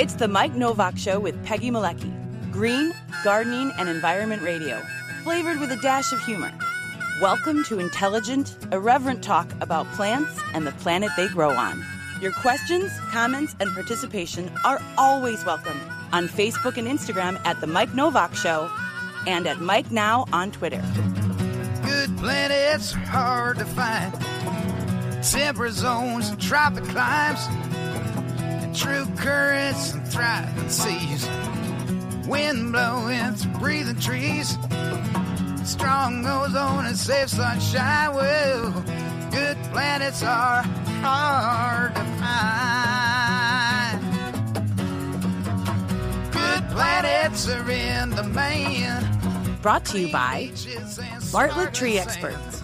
It's The Mike Novak Show with Peggy Malecki. Green, gardening, and environment radio, flavored with a dash of humor. Welcome to intelligent, irreverent talk about plants and the planet they grow on. Your questions, comments, and participation are always welcome on Facebook and Instagram at The Mike Novak Show and at Mike Now on Twitter. Good planets are hard to find. Temperate zones and tropic climes. And true currents and thriving seas. Wind blowing through breathing trees. Strong ozone and safe sunshine. Well, good planets are hard to find. Good planets are in demand. Brought to you by Bartlett Tree Experts.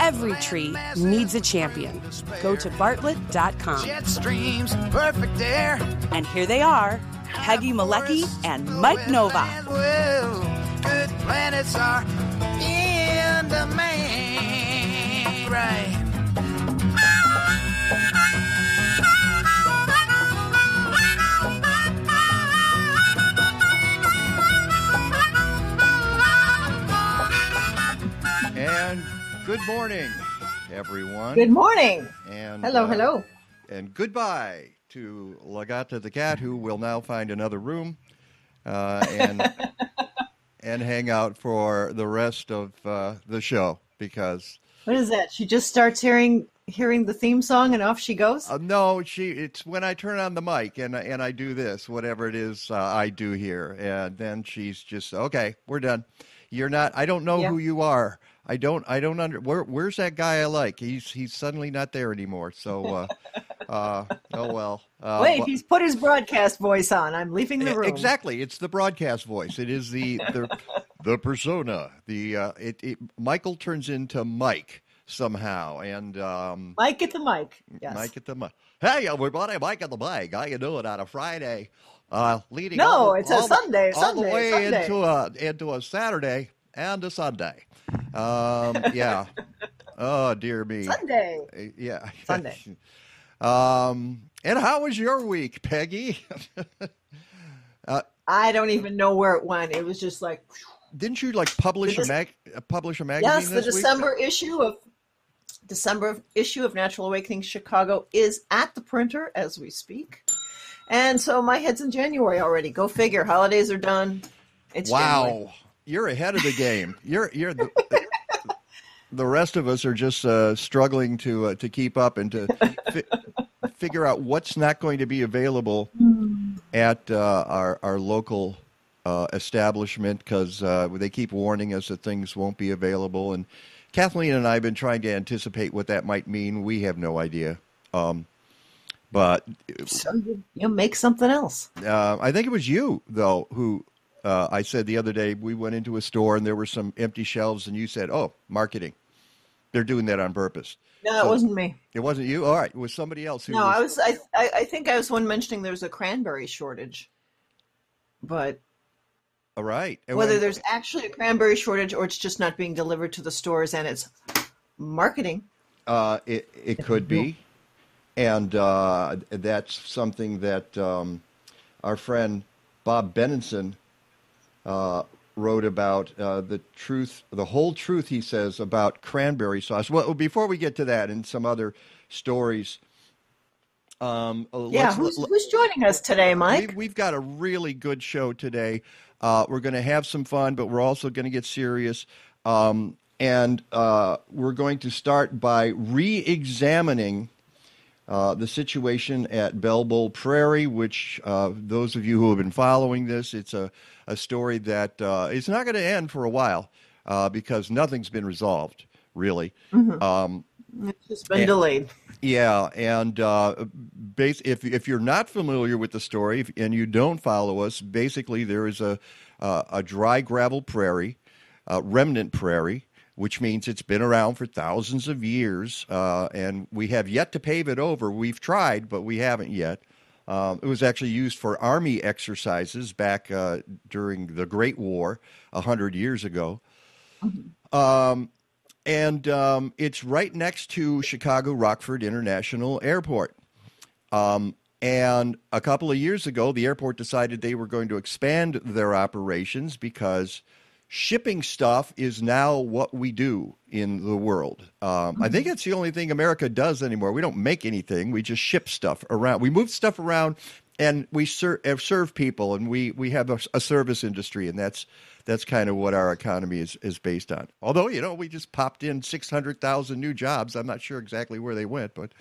Every tree needs a champion. Go to bartlett.com. Jet streams, perfect air. And here they are, Peggy Malecki and Mike Novak. Well, good planets are in demand. Right. And good morning, everyone. Good morning. And hello. And goodbye to Legata the cat, who will now find another room and and hang out for the rest of the show, because what is that? She just starts hearing the theme song and off she goes? No, it's when I turn on the mic and I do this, whatever it is I do here, and then she's just, okay, we're done. You're not. I don't know who you are. I don't where's that guy I like? He's suddenly not there anymore. So, oh well. Wait, he's put his broadcast voice on. I'm leaving the room. Exactly, it's the broadcast voice. It is the persona. It Michael turns into Mike somehow, and Mike at the mic. Yes. Mike at the mic. Hey everybody, Mike at the mic. How you doing on a Friday? Leading Sunday. All the way Sunday. into a Saturday and a Sunday. Yeah. Oh, dear me. Sunday. Yeah. Sunday. And how was your week, Peggy? I don't even know where it went. It was just like. Didn't you like publish a magazine? Yes, the December issue of Natural Awakening Chicago is at the printer as we speak. And so my head's in January already. Go figure. Holidays are done. It's wow. January. You're ahead of the game. You're the rest of us are just struggling to keep up and to figure out what's not going to be available at our local establishment, because they keep warning us that things won't be available. And Kathleen and I have been trying to anticipate what that might mean. We have no idea. But so you'll make something else. I think it was you though who. I said the other day, we went into a store and there were some empty shelves, and you said, oh, marketing. They're doing that on purpose. No, that wasn't me. It wasn't you? All right. It was somebody else. Who I think I was one mentioning there's a cranberry shortage. But all right. Whether there's actually a cranberry shortage or it's just not being delivered to the stores and it's marketing. It could be. And that's something that our friend Bob Benenson wrote about, the whole truth, he says, about cranberry sauce. Well, before we get to that and some other stories. Who's joining us today, Mike? We've got a really good show today. We're going to have some fun, but we're also going to get serious. And we're going to start by re-examining the situation at Bell Bowl Prairie, which those of you who have been following this, it's a story that it's not going to end for a while because nothing's been resolved, really. Mm-hmm. It's just been delayed. Yeah, and if you're not familiar with the story and you don't follow us, basically there is a dry gravel prairie, remnant prairie, which means it's been around for thousands of years, and we have yet to pave it over. We've tried, but we haven't yet. It was actually used for army exercises back during the Great War 100 years ago. It's right next to Chicago Rockford International Airport. And a couple of years ago, the airport decided they were going to expand their operations because shipping stuff is now what we do in the world. I think it's the only thing America does anymore. We don't make anything. We just ship stuff around. We move stuff around, and we serve people, and we have a service industry, and that's kind of what our economy is based on. Although, you know, we just popped in 600,000 new jobs. I'm not sure exactly where they went, but...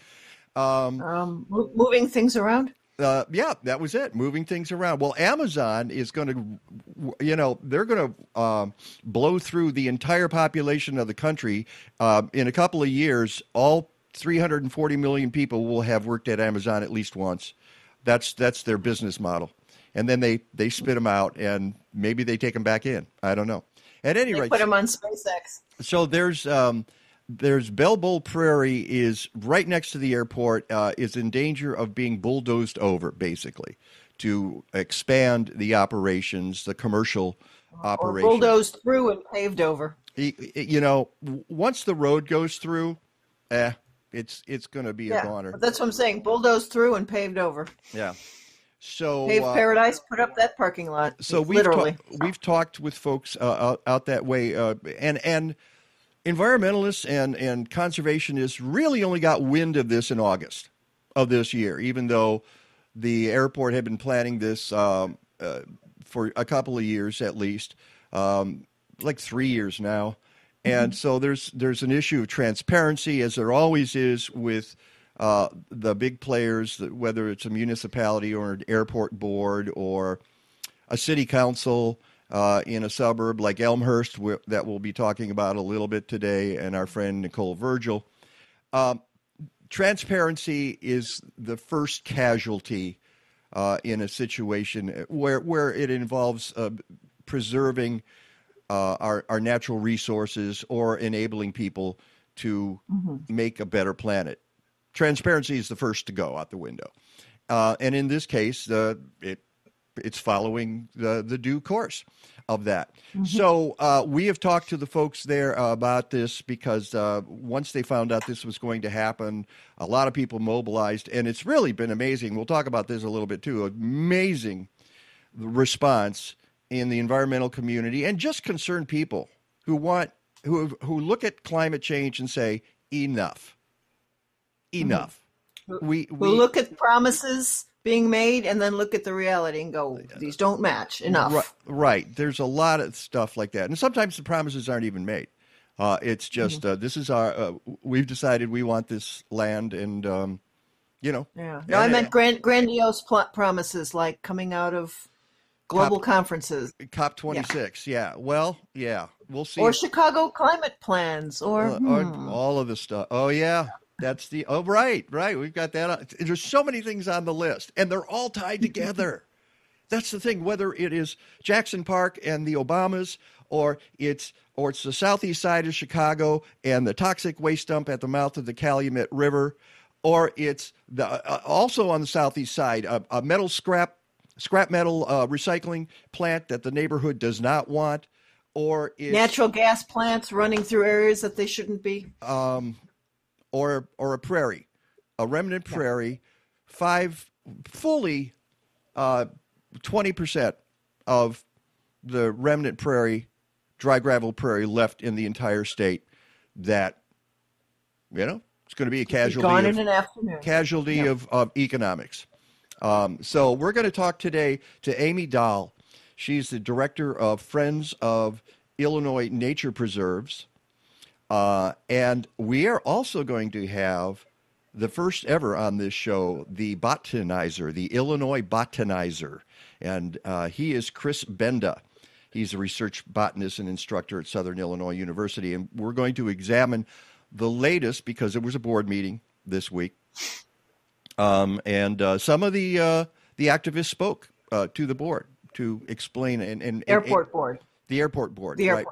moving things around? Yeah, that was it. Moving things around. Well, Amazon is going to, you know, they're going to blow through the entire population of the country. In a couple of years, all 340 million people will have worked at Amazon at least once. That's their business model. And then they spit them out, and maybe they take them back in. I don't know. At any rate, put them on SpaceX. So there's Bell Bowl Prairie is right next to the airport, is in danger of being bulldozed over, basically, to expand the operations, the commercial operations. Bulldozed through and paved over. You know, once the road goes through, it's going to be a goner. That's what I'm saying. Bulldozed through and paved over. Yeah. So paved paradise, put up that parking lot. So we've talked with folks out that way, and environmentalists and conservationists really only got wind of this in August of this year, even though the airport had been planning this for a couple of years at least, like 3 years now. And so there's an issue of transparency, as there always is with the big players, whether it's a municipality or an airport board or a city council in a suburb like Elmhurst, that we'll be talking about a little bit today, and our friend Nicole Virgil. Transparency is the first casualty in a situation where it involves preserving our natural resources or enabling people to make a better planet. Transparency is the first to go out the window. And in this case, it's following the due course of that. So we have talked to the folks there about this, because once they found out this was going to happen, a lot of people mobilized, and it's really been amazing. We'll talk about this a little bit too. Amazing response in the environmental community and just concerned people who look at climate change and say, enough. We look at promises being made and then look at the reality and go, these don't match enough. Right. There's a lot of stuff like that. And sometimes the promises aren't even made. It's just, this is we've decided we want this land, and, you know. Yeah. No, I meant grandiose promises, like coming out of global conferences. COP26. Yeah. Well, yeah, we'll see. Or Chicago climate plans or all of the stuff. Oh, yeah. That's the, right. We've got that. There's so many things on the list, and they're all tied together. That's the thing, whether it is Jackson Park and the Obamas, or it's the southeast side of Chicago and the toxic waste dump at the mouth of the Calumet River, or it's the also on the southeast side, a metal scrap metal recycling plant that the neighborhood does not want, or it's natural gas plants running through areas that they shouldn't be. Or a prairie, a remnant prairie, 20% of the remnant prairie, dry gravel prairie left in the entire state. That, you know, it's going to be a casualty. Gone in an afternoon. Casualty of economics. So we're going to talk today to Amy Doll. She's the director of Friends of Illinois Nature Preserves. And we are also going to have the first ever on this show, the Botanizer, the Illinois Botanizer. And he is Chris Benda. He's a research botanist and instructor at Southern Illinois University. And we're going to examine the latest, because it was a board meeting this week. And some of the activists spoke to the board to explain. Board. The airport board. The airport. Right?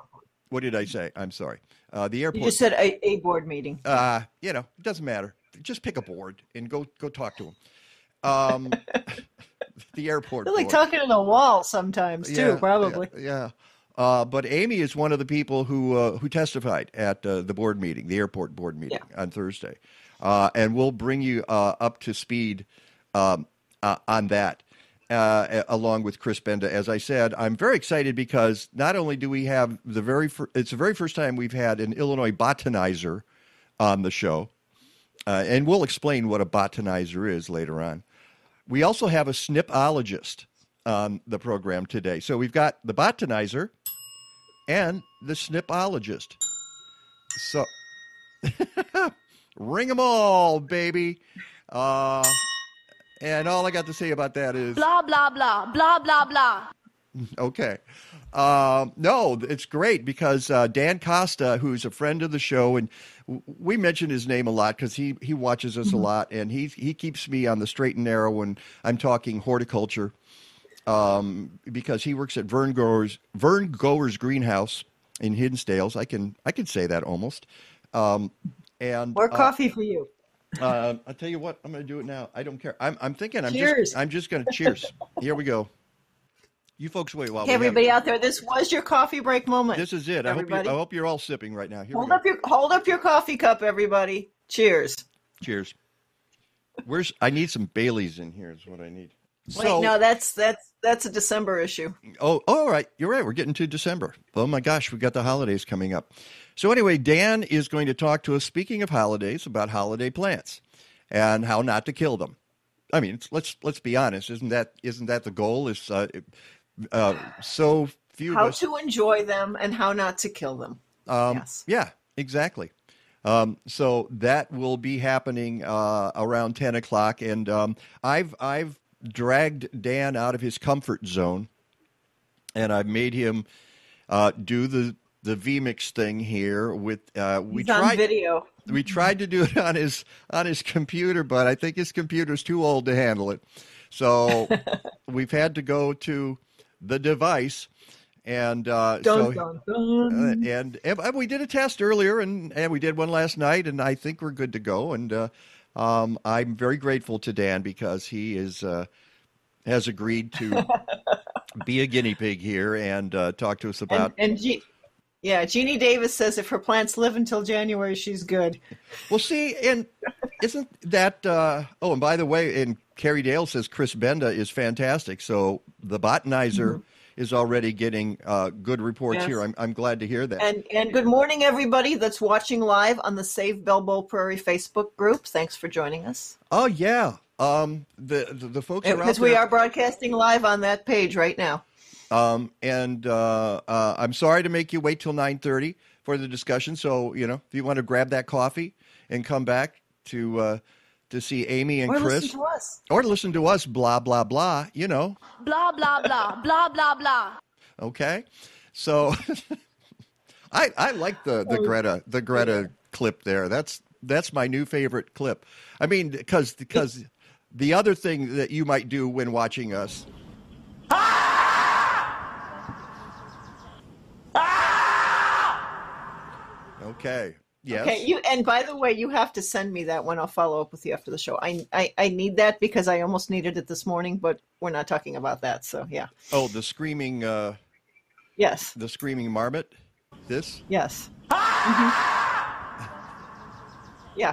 What did I say? I'm sorry. The airport. You just said a board meeting. You know, it doesn't matter. Just pick a board and go talk to them. The airport. They're like talking to the wall sometimes too, probably. Yeah. But Amy is one of the people who testified at the board meeting, the airport board meeting on Thursday, and we'll bring you up to speed on that, along with Chris Benda. As I said, I'm very excited because not only do we have the it's the very first time we've had an Illinois botanizer on the show, and we'll explain what a botanizer is later on. We also have a snipologist on the program today. So we've got the botanizer and the snipologist. So ring them all, baby. And all I got to say about that is blah, blah, blah, blah, blah, blah. Okay. No, it's great because Dan Kosta, who's a friend of the show, and we mention his name a lot because he watches us a lot, and he keeps me on the straight and narrow when I'm talking horticulture, because he works at Vern Goers Greenhouse in Hinsdale. I can say that almost. And more coffee for you. I'll tell you what, I'm going to do it now. I don't care. I'm thinking I'm just going to cheers. Here we go. You folks wait while. Hey, everybody out there, this was your coffee break moment. This is it. I hope you're all sipping right now. Here hold up your coffee cup, everybody. Cheers. Cheers. I need some Baileys in here is what I need. Wait, no, that's a December issue. Oh, all right. You're right. We're getting to December. Oh, my gosh. We've got the holidays coming up. So anyway, Dan is going to talk to us, speaking of holidays, about holiday plants and how not to kill them. I mean, let's be honest. Isn't that the goal? Is so few how of us... to enjoy them and how not to kill them. Yes. Yeah, exactly. So that will be happening around 10 o'clock. And I've dragged Dan out of his comfort zone, and I've made him do the vMix thing here. With we tried to do it on his computer, but I think his computer's too old to handle it. So we've had to go to the device, and dun, dun, dun. And we did a test earlier, and we did one last night, and I think we're good to go. And I'm very grateful to Dan because he has agreed to be a guinea pig here and talk to us about. Jeannie Davis says if her plants live until January, she's good. Well, see, and isn't that? Oh, and by the way, and Carrie Dale says Chris Benda is fantastic. So the botanizer is already getting good reports here. I'm glad to hear that. And good morning, everybody that's watching live on the Save Bell Bowl Prairie Facebook group. Thanks for joining us. Oh, yeah. The folks are out there. Because we are broadcasting live on that page right now. I'm sorry to make you wait till 9:30 for the discussion. So, you know, if you want to grab that coffee and come back to see Amy and Chris. Or listen to us. Blah, blah, blah, you know. Blah, blah, blah, blah, blah, blah. Okay. So I like the Greta clip there. That's my new favorite clip. I mean, because the other thing that you might do when watching us. Okay. Yes. Okay. And by the way, you have to send me that one. I'll follow up with you after the show. I need that because I almost needed it this morning, but we're not talking about that. So yeah. Oh, the screaming. Yes. The screaming marmot. This. Yes. Yeah,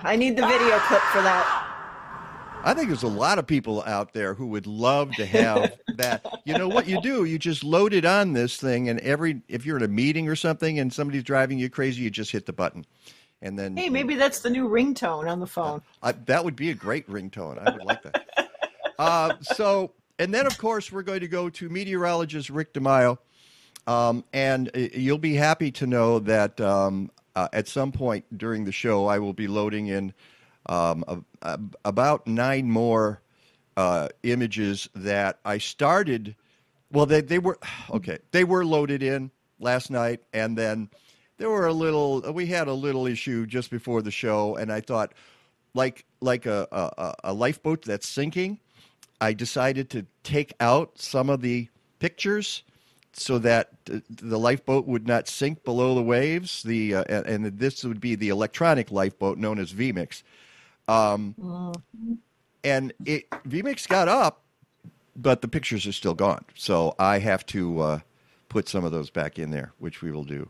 I need the video clip for that. I think there's a lot of people out there who would love to have that. You know what you do? You just load it on this thing, and if you're in a meeting or something and somebody's driving you crazy, you just hit the button. And then hey, maybe that's the new ringtone on the phone. That would be a great ringtone. I would like that. And then of course we're going to go to meteorologist Rick DeMaio, and you'll be happy to know that at some point during the show I will be loading in. About 9 more images that I started. Well, they were okay. They were loaded in last night, and then there were we had a little issue just before the show, and I thought, like a lifeboat that's sinking, I decided to take out some of the pictures so that the lifeboat would not sink below the waves. And this would be the electronic lifeboat known as vMix. And vMix got up, but the pictures are still gone. So I have to put some of those back in there, which we will do.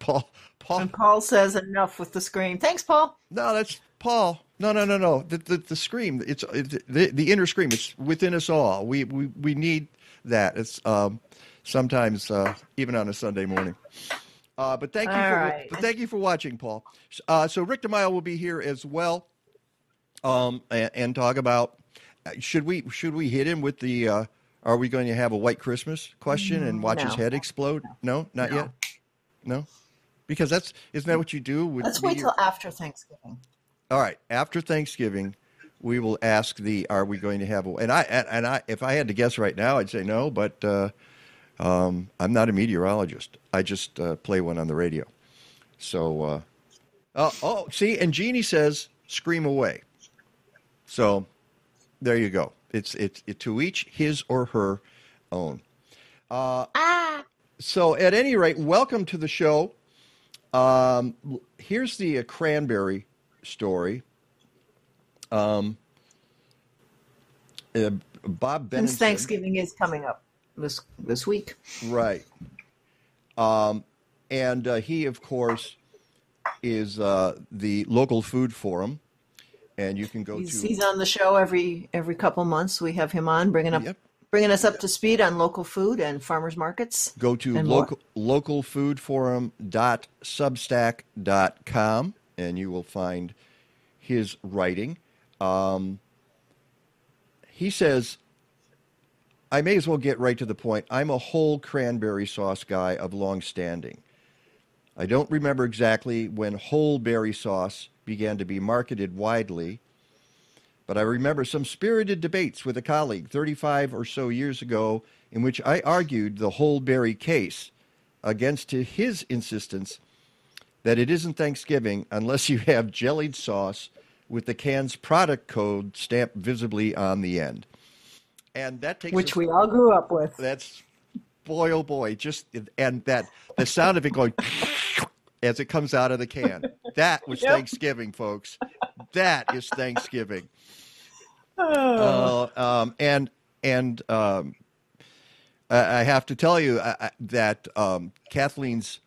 Paul Paul. And Paul says enough with the scream. Thanks, Paul. No, that's Paul. No. The scream. It's the inner scream. It's within us all. We need that. It's sometimes even on a Sunday morning. But thank you. Thank you for watching, Paul. So Rick DeMaio will be here as well, and talk about should we hit him with the are we going to have a white Christmas question and watch his head explode? No, not yet. No, because isn't that what you do? Let's wait till after Thanksgiving. All right, after Thanksgiving, we will ask are we going to have a? And I if I had to guess right now, I'd say no, but. I'm not a meteorologist. I just play one on the radio. So, see, and Jeannie says, "Scream away." So, there you go. It's to each his or her own. So, at any rate, welcome to the show. Here's the cranberry story. Bob Benenson. Since Thanksgiving is coming up. This week, right? And he, of course, is the local food forum, and you can go. He's on the show every couple months. We have him on, bringing us up to speed on local food and farmers markets. Go to localfoodforum.substack.com, and you will find his writing. He says. I may as well get right to the point. I'm a whole cranberry sauce guy of long standing. I don't remember exactly when whole berry sauce began to be marketed widely, but I remember some spirited debates with a colleague 35 or so years ago in which I argued the whole berry case against his insistence that it isn't Thanksgiving unless you have jellied sauce with the can's product code stamped visibly on the end. And that takes which we all grew up with. That's boy, oh boy! The sound of it going as it comes out of the can. That was Thanksgiving, folks. That is Thanksgiving. I have to tell you that Kathleen's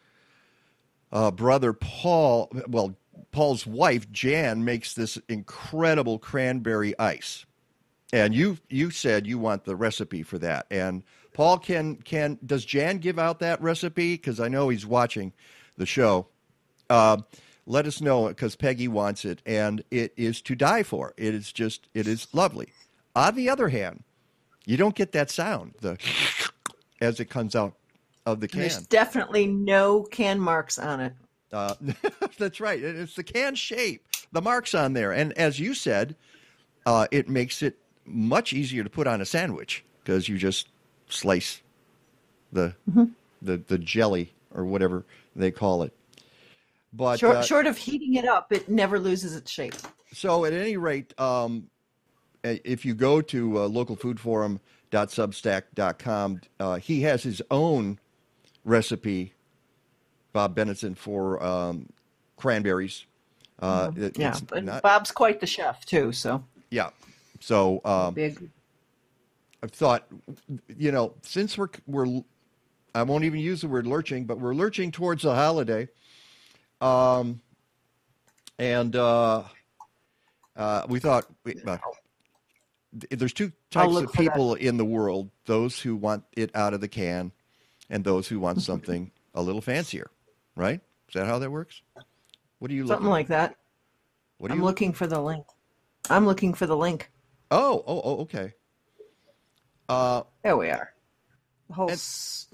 brother Paul, well, Paul's wife Jan, makes this incredible cranberry ice. And you said you want the recipe for that. And Paul, does Jan give out that recipe? Because I know he's watching the show. Let us know because Peggy wants it, and it is to die for. It is lovely. On the other hand, you don't get that sound as it comes out of the can. There's definitely no can marks on it. That's right. It's the can shape, the marks on there, and as you said, it makes it much easier to put on a sandwich because you just slice the jelly or whatever they call it. But short of heating it up, it never loses its shape. So at any rate, if you go to localfoodforum.substack.com, he has his own recipe, Bob Benenson, for cranberries. Bob's quite the chef too, so. Yeah. So I've thought, since we're I won't even use the word lurching, but we're lurching towards the holiday. We thought there's two types of people in the world, those who want it out of the can and those who want something a little fancier, right? Is that how that works? What are you looking for? Something like that. What are you looking for the link. I'm looking for the link. Oh, okay. There we are. The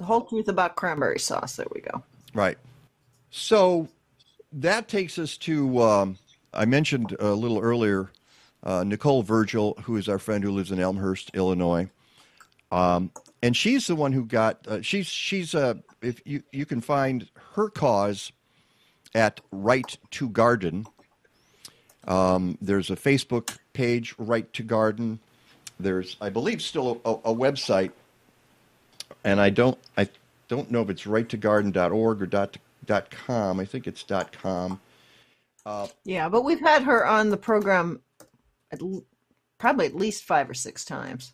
whole truth about cranberry sauce. There we go. Right. So that takes us to, I mentioned a little earlier, Nicole Virgil, who is our friend who lives in Elmhurst, Illinois. And she's the one who got, if you can find her cause at Right to Garden. There's a Facebook page, Right to Garden. There's, I believe, still a website, and I don't know if it's righttogarden.org or .com. I think it's .com. But we've had her on the program probably at least 5 or 6 times.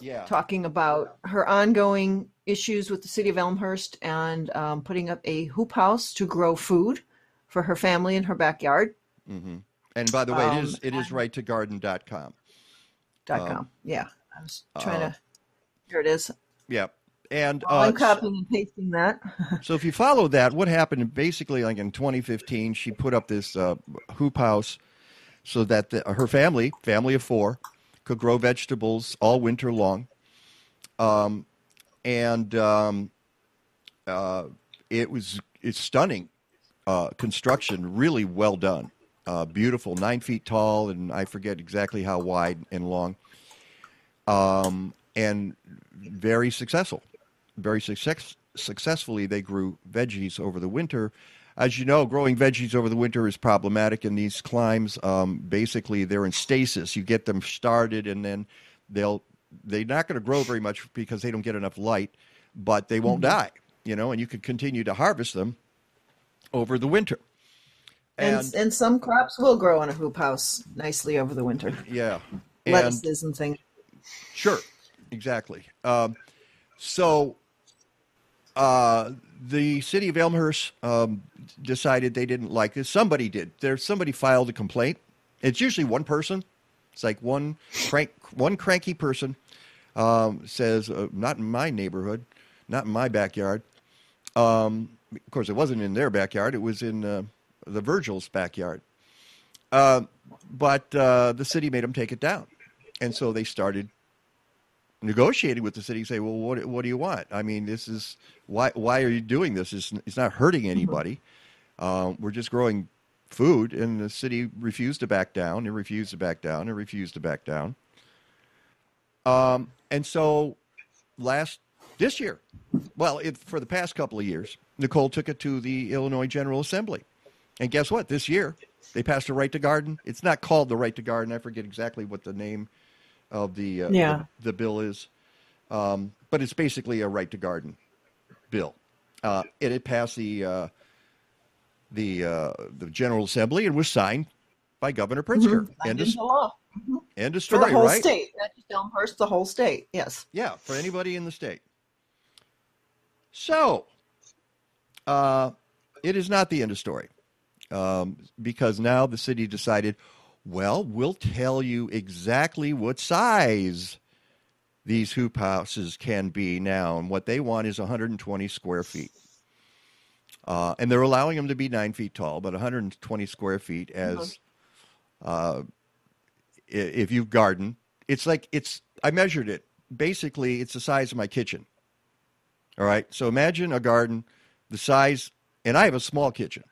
Yeah, talking about her ongoing issues with the city of Elmhurst and putting up a hoop house to grow food for her family in her backyard. Mm-hmm. And by the way, it is righttogarden.com. .com. Yeah. I was trying to, here it is. Yeah. And I'm copying and pasting that. So if you follow that, what happened basically, like in 2015, she put up this hoop house so that her family of four, could grow vegetables all winter long. It's stunning construction, really well done. Beautiful, 9 feet tall, and I forget exactly how wide and long. And very successful. Very successfully, they grew veggies over the winter. As you know, growing veggies over the winter is problematic in these climes. Basically, they're in stasis. You get them started, and then they're not going to grow very much because they don't get enough light, but they won't die, and you could continue to harvest them over the winter. And some crops will grow in a hoop house nicely over the winter. Yeah. Lettuces and things. Sure, exactly. The city of Elmhurst decided they didn't like this. Somebody did. Somebody filed a complaint. It's usually one person. It's like one cranky person says, not in my neighborhood, not in my backyard. Of course, it wasn't in their backyard. It was in the Virgil's backyard. But the city made them take it down. And so they started negotiating with the city, say, well, what do you want? I mean, this is why are you doing this? It's not hurting anybody. We're just growing food, and the city refused to back down, and refused to back down, and refused to back down. And so, this year, for the past couple of years, Nicole took it to the Illinois General Assembly, and guess what? This year they passed a Right to Garden. It's not called the Right to Garden. I forget exactly what the name of the bill is, but it's basically a Right to Garden bill. It passed the General Assembly and was signed by Governor Pritzker. Mm-hmm. End of law. Mm-hmm. End of story. For the whole state, not just Elmhurst, the whole state. Yes. Yeah, for anybody in the state. So, it is not the end of story, because now the city decided, we'll tell you exactly what size these hoop houses can be now. And what they want is 120 square feet. And they're allowing them to be 9 feet tall, but 120 square feet as if you garden. I measured it. Basically, it's the size of my kitchen. All right. So imagine a garden the size, and I have a small kitchen.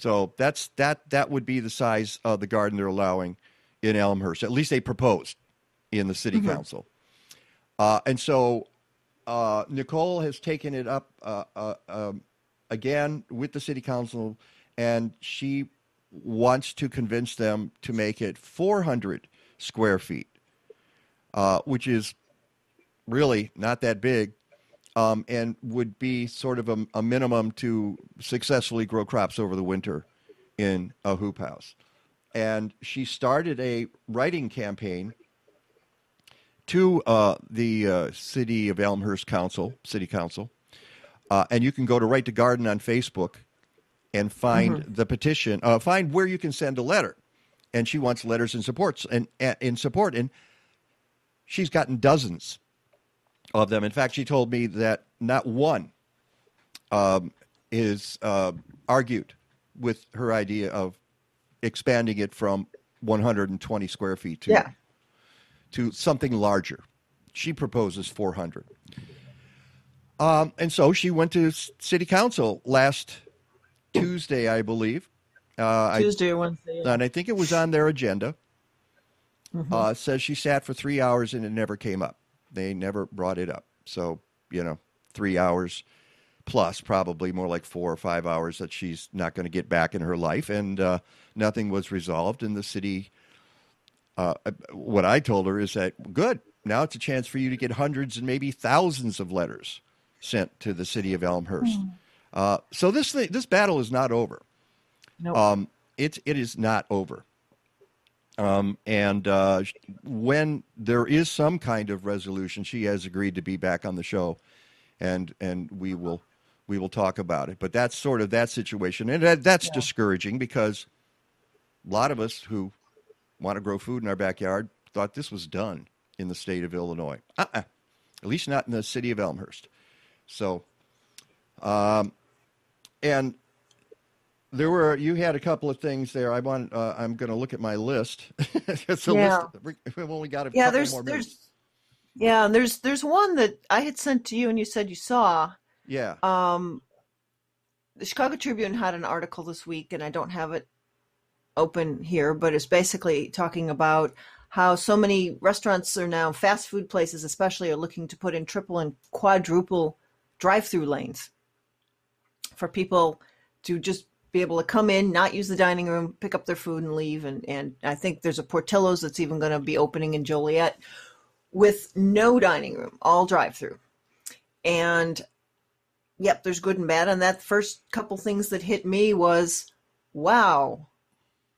So that would be the size of the garden they're allowing in Elmhurst. At least they proposed in the city council. And so Nicole has taken it up again with the city council, and she wants to convince them to make it 400 square feet, which is really not that big. And would be sort of a minimum to successfully grow crops over the winter in a hoop house. And she started a writing campaign to the city of Elmhurst City Council. And you can go to Right to Garden on Facebook and find the petition, find where you can send a letter. And she wants letters in support. And she's gotten dozens of them. In fact, she told me that not one is argued with her idea of expanding it from 120 square feet to something larger. She proposes 400. And so she went to city council last Tuesday, I believe. Tuesday or Wednesday. And I think it was on their agenda. Says she sat for 3 hours and it never came up. They never brought it up. So, 3 hours plus, probably more like 4 or 5 hours that she's not going to get back in her life. And nothing was resolved. And the city, what I told her is that, good. Now it's a chance for you to get hundreds and maybe thousands of letters sent to the city of Elmhurst. So this battle is not over. Nope. It is not over. And when there is some kind of resolution, she has agreed to be back on the show and we will talk about it. But that's sort of that situation, and that's discouraging, because a lot of us who want to grow food in our backyard thought this was done in the state of Illinois, at least not in the city of Elmhurst. So, and there were, you had a couple of things there. I'm going to look at my list. It's a list. We've only got a couple more minutes. Yeah, and there's one that I had sent to you, and you said you saw. Yeah. The Chicago Tribune had an article this week, and I don't have it open here, but it's basically talking about how so many restaurants are now, fast food places especially, are looking to put in triple and quadruple drive-through lanes for people to just be able to come in, not use the dining room, pick up their food and leave. And I think there's a Portillo's that's even going to be opening in Joliet with no dining room, all drive-through. And yep, there's good and bad. And that first couple things that hit me was, wow,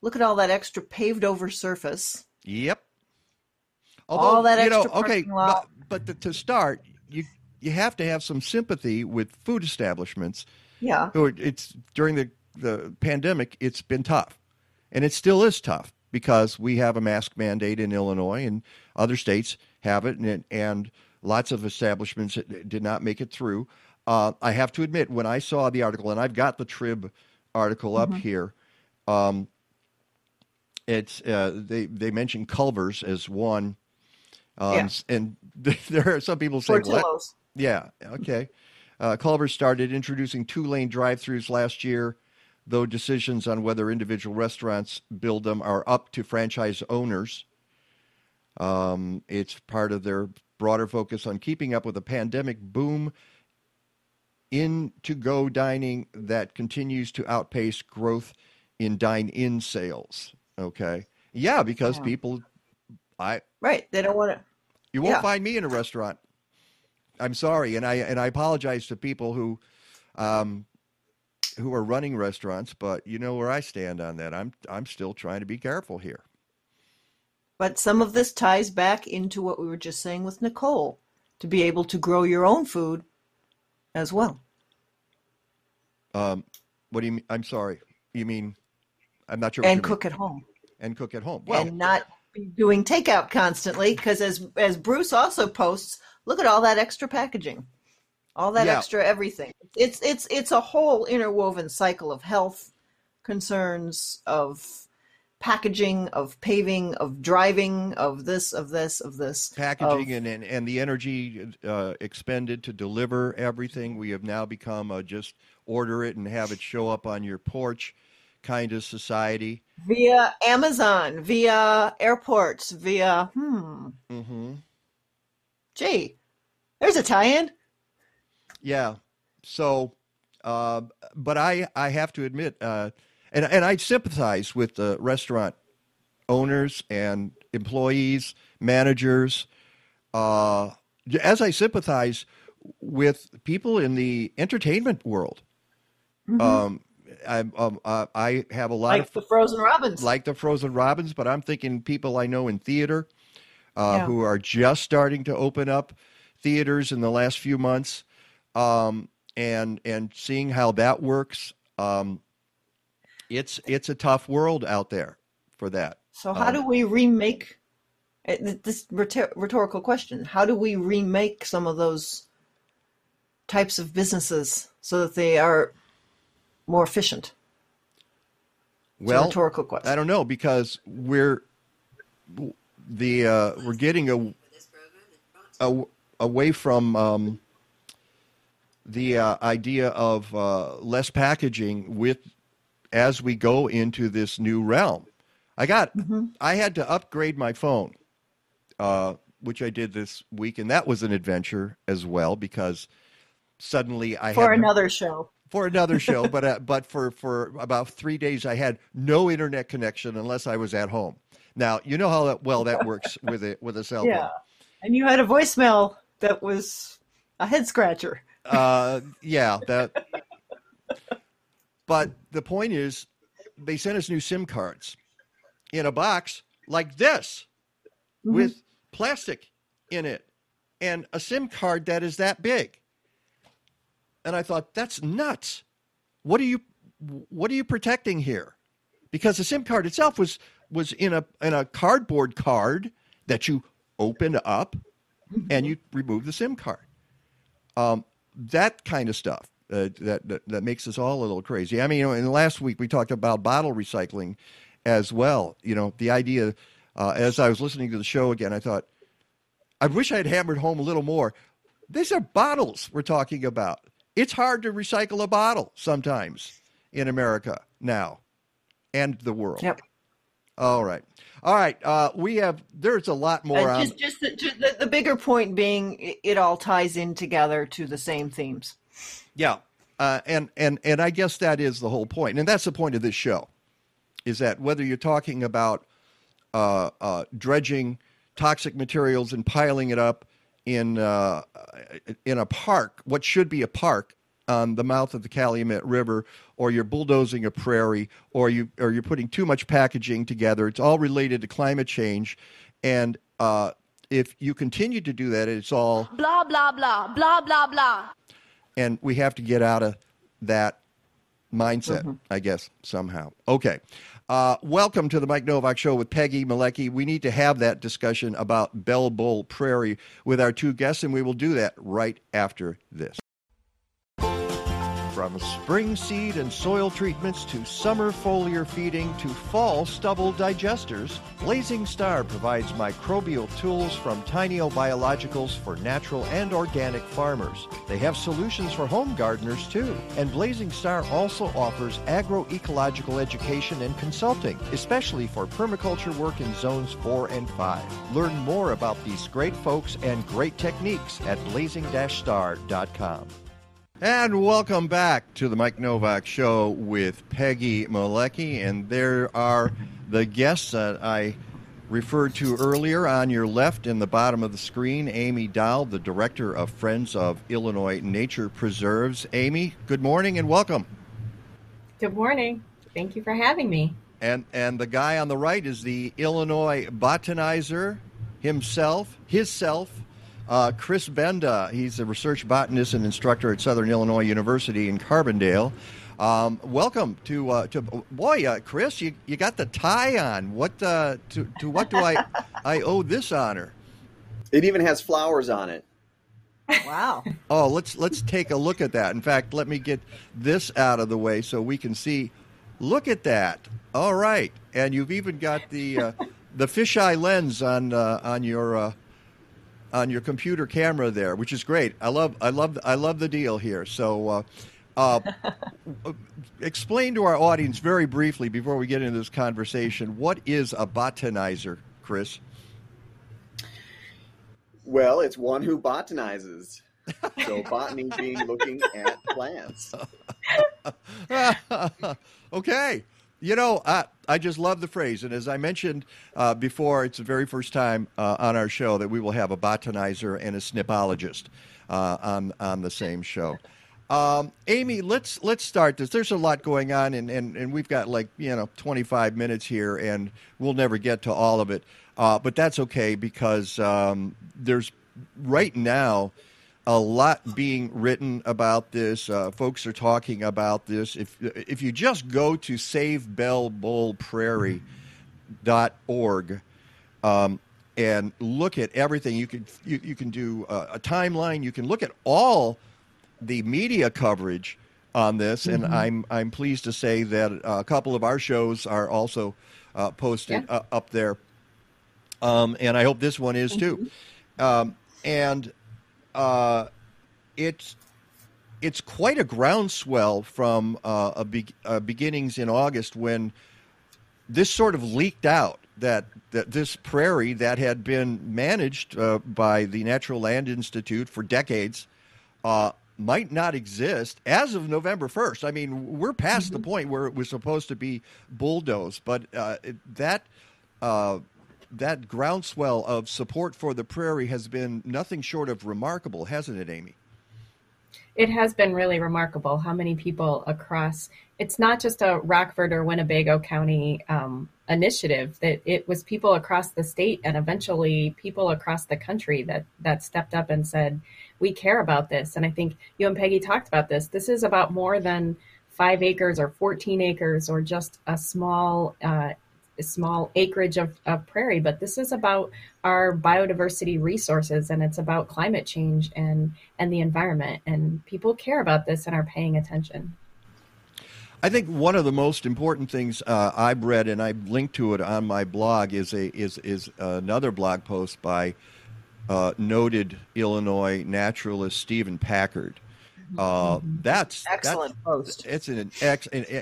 look at all that extra paved over surface. Yep. Although, all that extra parking lot. But to start, you have to have some sympathy with food establishments. Yeah. Who are, during the pandemic, it's been tough, and it still is tough, because we have a mask mandate in Illinois, and other states have it, and lots of establishments did not make it through. I have to admit, when I saw the article, and I've got the Trib article up here, it's they mention Culver's as one, and there are some people saying, yeah, okay. Culver's started introducing two-lane drive-thrus last year, though decisions on whether individual restaurants build them are up to franchise owners. It's part of their broader focus on keeping up with the pandemic boom in to-go dining that continues to outpace growth in dine-in sales. Okay. Yeah, because people... they don't want to... You won't find me in a restaurant. I'm sorry, and I apologize to people who are running restaurants, but you know where I stand on that. I'm still trying to be careful here. But some of this ties back into what we were just saying with Nicole, to be able to grow your own food as well. What do you mean? I'm sorry. You mean, I'm not sure. And cook at home. And cook at home. Well, and not be doing takeout constantly, because as Bruce also posts, look at all that extra packaging, all that extra everything. It's a whole interwoven cycle of health concerns, of packaging, of paving, of driving, of this. Packaging and the energy expended to deliver everything. We have now become a just order it and have it show up on your porch kind of society. Via Amazon, via airports, via Gee, there's a tie-in. Yeah. So, but I have to admit, and I sympathize with the restaurant owners and employees, managers, as I sympathize with people in the entertainment world. I have a lot of the Frozen Robins, but I'm thinking people I know in theater. Who are just starting to open up theaters in the last few months, and seeing how that works. It's a tough world out there for that. So how do we remake this rhetorical question? How do we remake some of those types of businesses so that they are more efficient? Well, rhetorical question. I don't know, because we're getting away from the idea of less packaging as we go into this new realm. I had to upgrade my phone, which I did this week, and that was an adventure as well, because suddenly for another show, but for about 3 days I had no internet connection unless I was at home. Now, you know how that works with a cell phone. Yeah, and you had a voicemail that was a head scratcher. But the point is, they sent us new SIM cards in a box like this with plastic in it, and a SIM card that is that big. And I thought, that's nuts. What are you protecting here? Because the SIM card itself was in a cardboard card that you opened up and you remove the SIM card. That kind of stuff that makes us all a little crazy. I mean, and last week we talked about bottle recycling as well. You know, the idea, as I was listening to the show again, I thought, I wish I had hammered home a little more. These are bottles we're talking about. It's hard to recycle a bottle sometimes in America now and the world. Yep. All right. There's a lot more. Just the bigger point being, it all ties in together to the same themes. Yeah. And I guess that is the whole point. And that's the point of this show, is that whether you're talking about dredging toxic materials and piling it up in a park, what should be a park on the mouth of the Calumet River, or you're bulldozing a prairie, or you're putting too much packaging together. It's all related to climate change, and if you continue to do that, it's all blah blah blah blah blah blah. And we have to get out of that mindset, I guess, somehow. Okay. Welcome to the Mike Novak Show with Peggy Malecki. We need to have that discussion about Bell Bowl Prairie with our two guests, and we will do that right after this. From spring seed and soil treatments to summer foliar feeding to fall stubble digesters, Blazing Star provides microbial tools from Tyneo Biologicals for natural and organic farmers. They have solutions for home gardeners too. And Blazing Star also offers agroecological education and consulting, especially for permaculture work in zones 4 and 5. Learn more about these great folks and great techniques at blazing-star.com. And welcome back to the Mike Novak Show with Peggy Malecki. And there are the guests that I referred to earlier. On your left in the bottom of the screen, Amy Doll, the director of Friends of Illinois Nature Preserves. Amy, good morning and welcome. Good morning. Thank you for having me. And the guy on the right is the Illinois Botanizer himself. Chris Benda. He's a research botanist and instructor at Southern Illinois University in Carbondale. Welcome to boy, Chris. You got the tie on. What to what do I owe this honor? It even has flowers on it. Wow. Oh, let's take a look at that. In fact, let me get this out of the way so we can see. Look at that. All right, and you've even got the fisheye lens on your computer camera there, which is great. I love the deal here. So explain to our audience very briefly before we get into this conversation, what is a botanizer, Chris? Well, it's one who botanizes. So botany being looking at plants. Okay. You know, I just love the phrase. And as I mentioned before, it's the very first time on our show that we will have a botanizer and a snipologist on the same show. Amy, let's start this. There's a lot going on, and we've got 25 minutes here, and we'll never get to all of it. But that's okay, because there's right now a lot being written about this. Folks are talking about this. If you just go to savebellbowlprairie.org and look at everything, you can do a timeline. You can look at all the media coverage on this, and I'm pleased to say that a couple of our shows are also posted up there, and I hope this one is too. It's quite a groundswell from beginnings in August, when this sort of leaked out that this prairie that had been managed by the Natural Land Institute for decades might not exist as of November 1st. I mean, we're past the point where it was supposed to be bulldozed, but that groundswell of support for the prairie has been nothing short of remarkable, hasn't it, Amy? It has been really remarkable how many people across, it's not just a Rockford or Winnebago County initiative, that it was people across the state and eventually people across the country that stepped up and said, we care about this. And I think you and Peggy talked about this. This is about more than 5 acres or 14 acres or just a small acreage of prairie, but this is about our biodiversity resources, and it's about climate change and the environment, and people care about this and are paying attention. I think one of the most important things I've read, and I've linked to it on my blog, is another blog post by noted Illinois naturalist Stephen Packard. That's excellent post. It's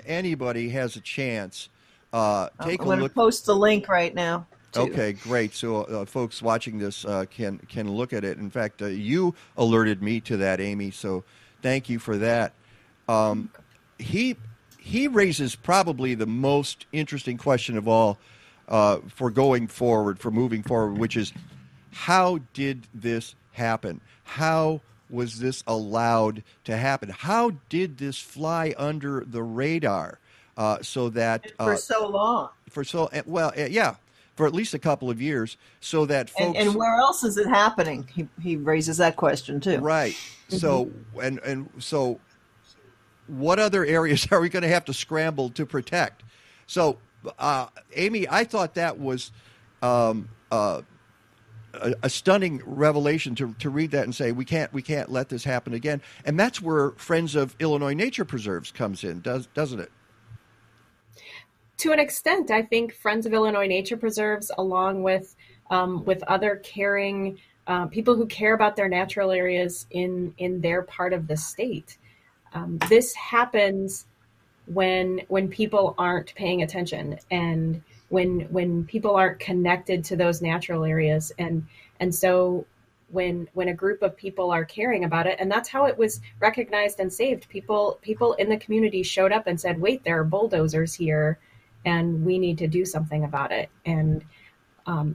anybody has a chance. I'm going to post the link right now. Too. Okay, great. So folks watching this can look at it. In fact, you alerted me to that, Amy. So thank you for that. He raises probably the most interesting question of all for moving forward, which is, how did this happen? How was this allowed to happen? How did this fly under the radar? So that for so long, for at least a couple of years, so that folks. And where else is it happening? He raises that question too. Right. So so, what other areas are we going to have to scramble to protect? So, Amy, I thought that was a stunning revelation to read that and say we can't let this happen again. And that's where Friends of Illinois Nature Preserves comes in, doesn't it? To an extent, I think Friends of Illinois Nature Preserves, along with other caring people who care about their natural areas in their part of the state, this happens when people aren't paying attention and when people aren't connected to those natural areas, and so when a group of people are caring about it, and that's how it was recognized and saved. People in the community showed up and said, "Wait, there are bulldozers here, and we need to do something about it." And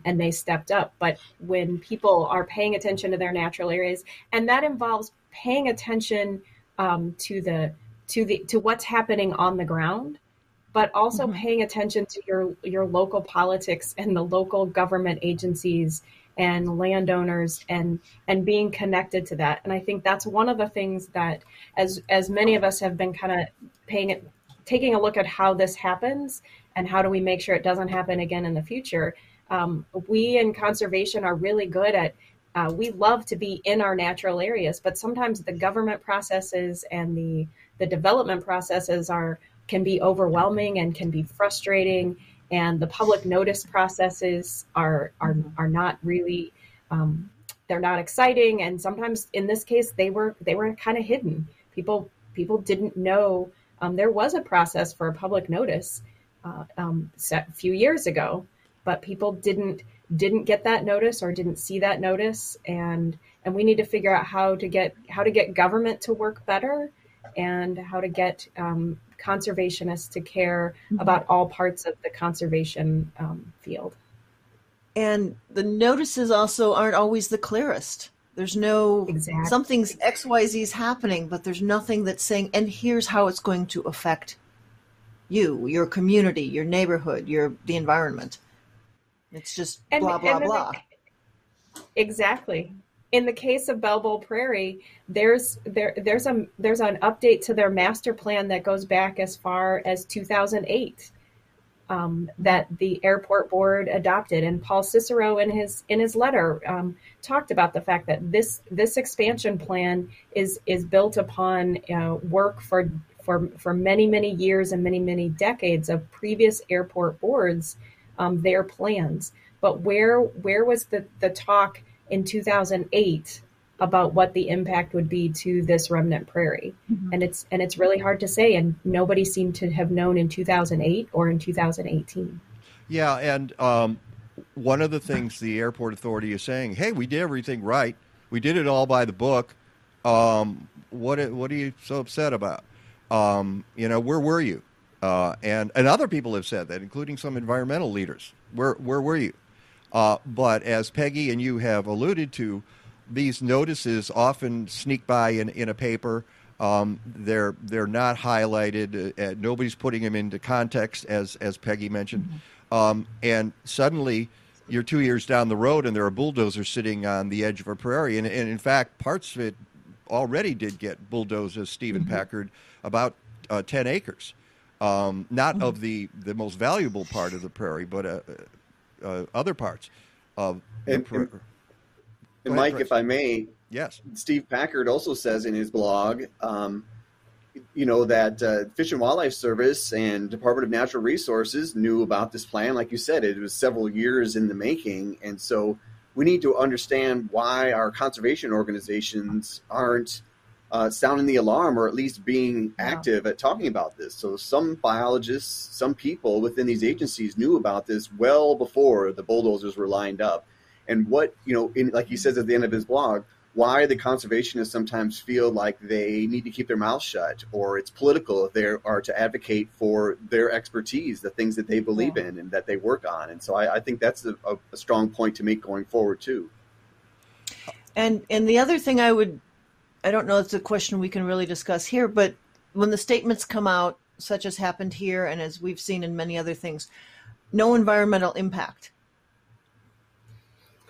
they stepped up. But when people are paying attention to their natural areas, and that involves paying attention to what's happening on the ground, but also paying attention to your local politics and the local government agencies and landowners and being connected to that. And I think that's one of the things that as many of us have been kind of taking a look at how this happens and how do we make sure it doesn't happen again in the future. We in conservation are really good at, we love to be in our natural areas, but sometimes the government processes and the development processes can be overwhelming and can be frustrating. And the public notice processes are not really, they're not exciting. And sometimes in this case, they were kind of hidden. People didn't know. There was a process for a public notice a few years ago, but people didn't get that notice or didn't see that notice, and we need to figure out how to get government to work better and how to get conservationists to care about all parts of the conservation field. And the notices also aren't always the clearest. There's no, exactly. Something's XYZ is happening, but there's nothing that's saying, and here's how it's going to affect you, your community, your neighborhood, the environment. It's just blah, blah, blah. Exactly. In the case of Bell Bowl Prairie, there's an update to their master plan that goes back as far as 2008. That the airport board adopted, and Paul Cicero in his letter talked about the fact that this expansion plan is built upon work for many, many years and many, many decades of previous airport boards, their plans. But where was the talk in 2008 about what the impact would be to this remnant prairie? And it's really hard to say, and nobody seemed to have known in 2008 or in 2018. Yeah, and one of the things the airport authority is saying, hey, we did everything right. We did it all by the book. What are you so upset about? Where were you? And other people have said that, including some environmental leaders. Where were you? But as Peggy and you have alluded to, these notices often sneak by in a paper. They're not highlighted. Nobody's putting them into context, as Peggy mentioned. And suddenly, you're 2 years down the road and there are bulldozers sitting on the edge of a prairie. And in fact, parts of it already did get bulldozed, as Stephen Packard, about 10 acres. Not of the most valuable part of the prairie, but other parts of the prairie. And Mike, if I may, yes. Steve Packard also says in his blog, that Fish and Wildlife Service and Department of Natural Resources knew about this plan. Like you said, it was several years in the making. And so we need to understand why our conservation organizations aren't sounding the alarm, or at least being active at talking about this. So some biologists, some people within these agencies knew about this well before the bulldozers were lined up. And what, like he says at the end of his blog, why the conservationists sometimes feel like they need to keep their mouth shut, or it's political if they are to advocate for their expertise, the things that they believe in and that they work on. And so I think that's a strong point to make going forward too. And the other thing I don't know if it's a question we can really discuss here, but when the statements come out, such as happened here and as we've seen in many other things, no environmental impact,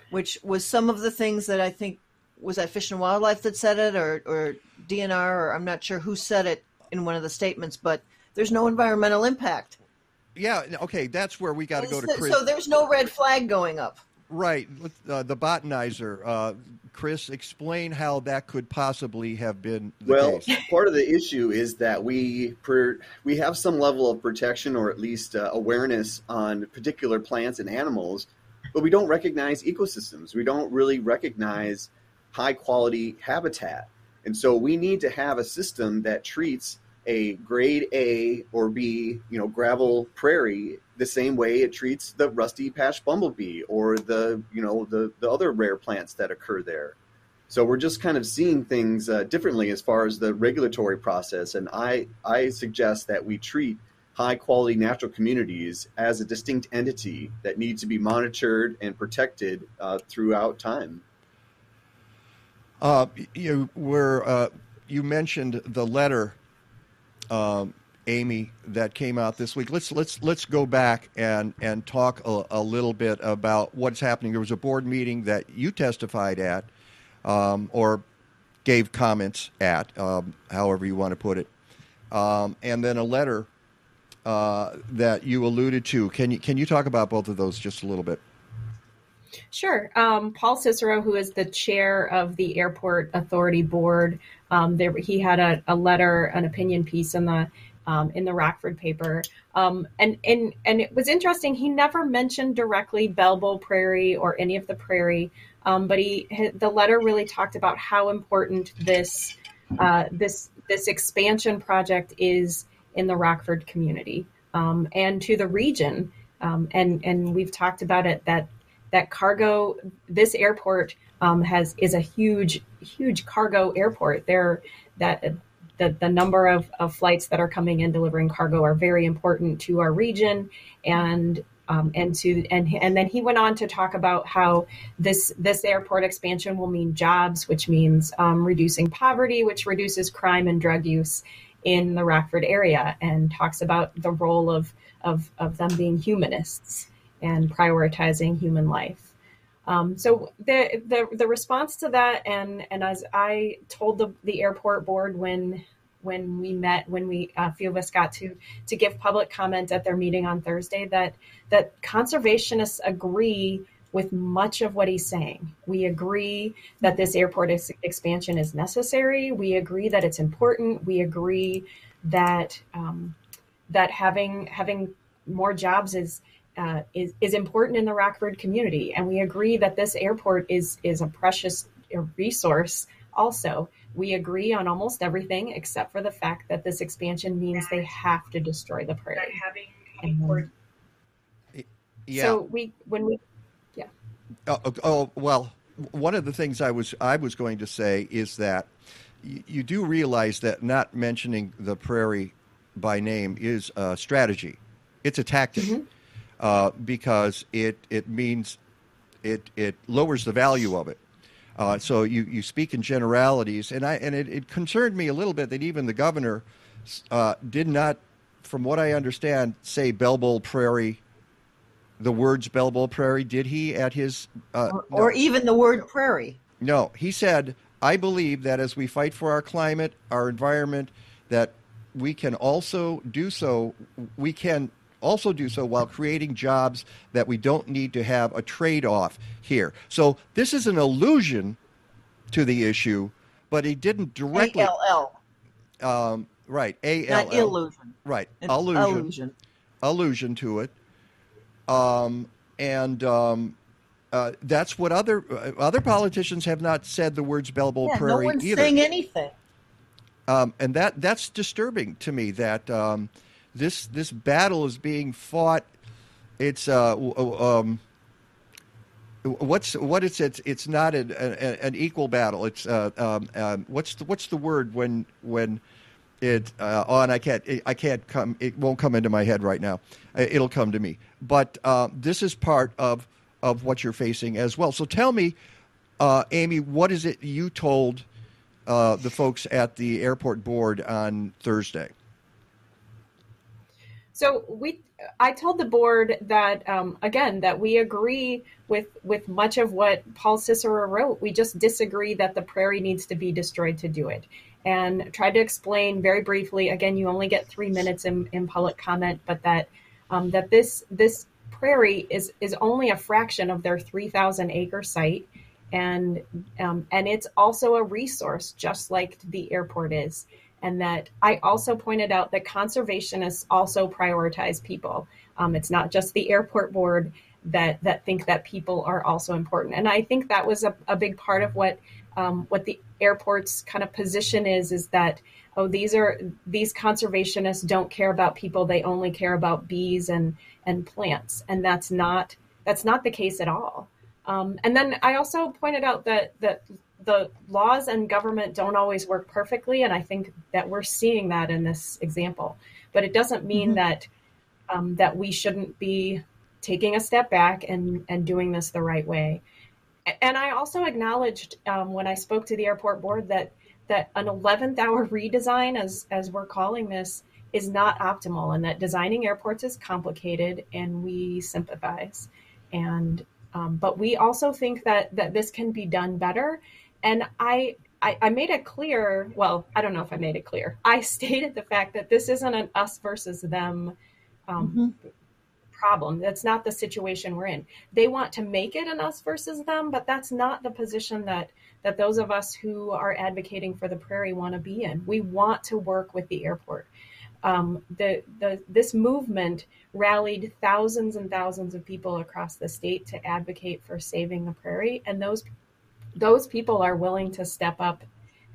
which was some of the things that I think, was that Fish and Wildlife that said it, or DNR, or I'm not sure who said it in one of the statements, but there's no environmental impact. Yeah, okay, that's where we got to go to Chris. So there's no red flag going up. Right, the botanizer. Chris, explain how that could possibly have been the case. Part of the issue is that we have some level of protection, or at least awareness on particular plants and animals, but we don't recognize ecosystems. We don't really recognize high quality habitat. And so we need to have a system that treats a grade A or B, gravel prairie the same way it treats the rusty patch bumblebee or the other rare plants that occur there. So we're just kind of seeing things differently as far as the regulatory process. And I suggest that we treat high quality natural communities as a distinct entity that needs to be monitored and protected throughout time. You mentioned the letter, Amy, that came out this week. Let's go back and talk a little bit about what's happening. There was a board meeting that you testified at, or gave comments at, however you want to put it, and then a letter that you alluded to. Can you talk about both of those just a little bit? Sure. Paul Cicero, who is the chair of the Airport Authority Board, he had a letter, an opinion piece in the Rockford paper. And it was interesting. He never mentioned directly Bell Bowl Prairie or any of the prairie, but the letter really talked about how important this expansion project is in the Rockford community and to the region. And we've talked about it that cargo, this airport is a huge, huge cargo airport. The number of flights that are coming in delivering cargo are very important to our region, and then he went on to talk about how this airport expansion will mean jobs, which means reducing poverty, which reduces crime and drug use in the Rockford area, and talks about the role of them being humanists and prioritizing human life. So the response to that, and as I told the airport board when we met, when we a few of us got to give public comment at their meeting on Thursday, that conservationists agree with much of what he's saying. We agree that this airport expansion is necessary. We agree that it's important. We agree that that having more jobs is important in the Rockford community. And we agree that this airport is a precious resource also. We agree on almost everything except for the fact that this expansion means they have to destroy the prairie. So we well, one of the things I was going to say is that you do realize that not mentioning the prairie by name is a strategy. It's a tactic. Mm-hmm. Because it means it lowers the value of it. So you speak in generalities, and it concerned me a little bit that even the governor did not, from what I understand, say Bell Bowl Prairie the words Bell Bowl Prairie? Did he at his... or even the word prairie? No. He said, I believe that as we fight for our climate, our environment, that we can also do so. We can also do so while creating jobs, that we don't need to have a trade-off here. So this is an allusion to the issue, but he didn't directly... A-L-L. Right, A-L-L. Not illusion. Right, allusion to it. That's what other politicians have not said the words Bell Bowl Prairie no one's either. Saying anything. And that's disturbing to me, that this battle is being fought. It's it's not an equal battle. It's what's the word when it it won't come into my head right now. It'll come to me. But this is part of what you're facing as well. So tell me, Amy, what is it you told the folks at the airport board on Thursday? So I told the board that, again, that we agree with much of what Paul Cicero wrote. We just disagree that the prairie needs to be destroyed to do it. And tried to explain very briefly, again, you only get 3 minutes in public comment, but that that this prairie is only a fraction of their 3,000 acre site. And it's also a resource, just like the airport is. And that I also pointed out that conservationists also prioritize people. It's not just the airport board that think that people are also important. And I think that was a big part of what the airport's kind of position is that, oh, these conservationists don't care about people. They only care about bees and plants. And that's not the case at all. And then I also pointed out that the laws and government don't always work perfectly. And I think that we're seeing that in this example, but it doesn't mean that we shouldn't be taking a step back and doing this the right way. And I also acknowledged when I spoke to the airport board that an 11th hour redesign, as we're calling this, is not optimal, and that designing airports is complicated, and we sympathize. And but we also think that this can be done better. And I made it clear, well, I don't know if I made it clear. I stated the fact that this isn't an us versus them problem. That's not the situation we're in. They want to make it an us versus them, but that's not the position that those of us who are advocating for the prairie want to be in. We want to work with the airport. This movement rallied thousands and thousands of people across the state to advocate for saving the prairie. And those people are willing to step up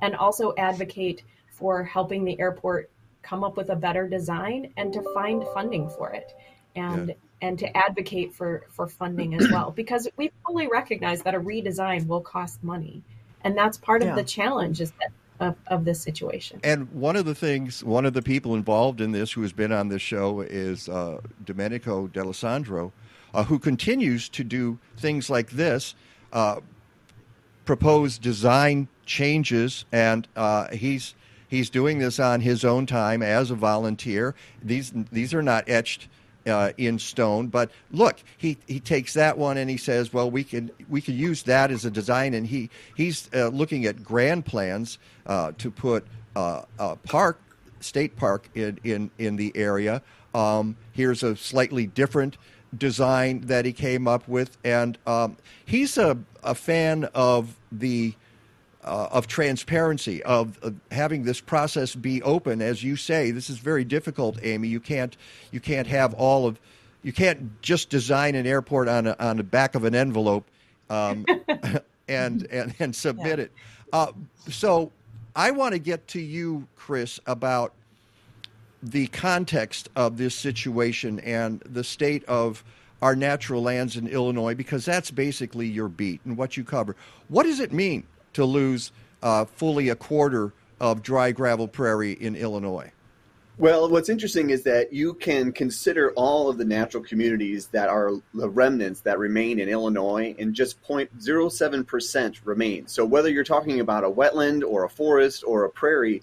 and also advocate for helping the airport come up with a better design and to find funding for it. And to advocate for funding as well, because we fully recognize that a redesign will cost money. And that's part of the challenge of this situation. And one of the people involved in this who has been on this show is Domenico D'Alessandro, who continues to do things like this, propose design changes, and he's doing this on his own time as a volunteer. These are not etched in stone, but look, he takes that one and he says, well, we can use that as a design, and he's looking at grand plans to put a state park in the area. Here's a slightly different design that he came up with, and he's a fan of the of transparency, of having this process be open. As you say, this is very difficult, Amy. You can't have you can't just design an airport on the back of an envelope and submit it. So I want to get to you, Chris, about the context of this situation and the state of our natural lands in Illinois, because that's basically your beat and what you cover. What does it mean to lose fully a quarter of dry gravel prairie in Illinois? Well, what's interesting is that you can consider all of the natural communities that are the remnants that remain in Illinois, and just 0.07% remain. So whether you're talking about a wetland or a forest or a prairie,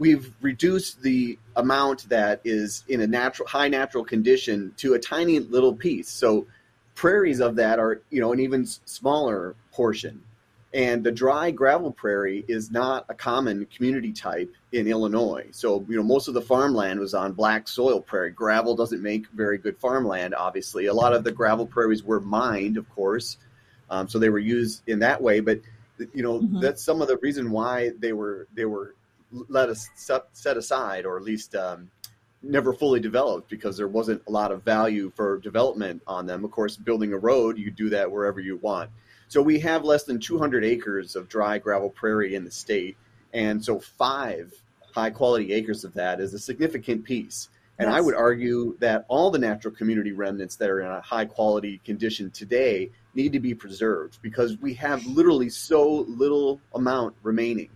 we've reduced the amount that is in a natural, high natural condition to a tiny little piece. So prairies of that are, you know, an even smaller portion. And the dry gravel prairie is not a common community type in Illinois. So, you know, most of the farmland was on black soil prairie. Gravel doesn't make very good farmland, obviously. A lot of the gravel prairies were mined, of course. So they were used in that way. But, you know, that's some of the reason why they were let us set aside, or at least never fully developed, because there wasn't a lot of value for development on them. Of course, building a road, you do that wherever you want. So we have less than 200 acres of dry gravel prairie in the state. And so 5 high quality acres of that is a significant piece. And yes, I would argue that all the natural community remnants that are in a high quality condition today need to be preserved, because we have literally so little amount remaining.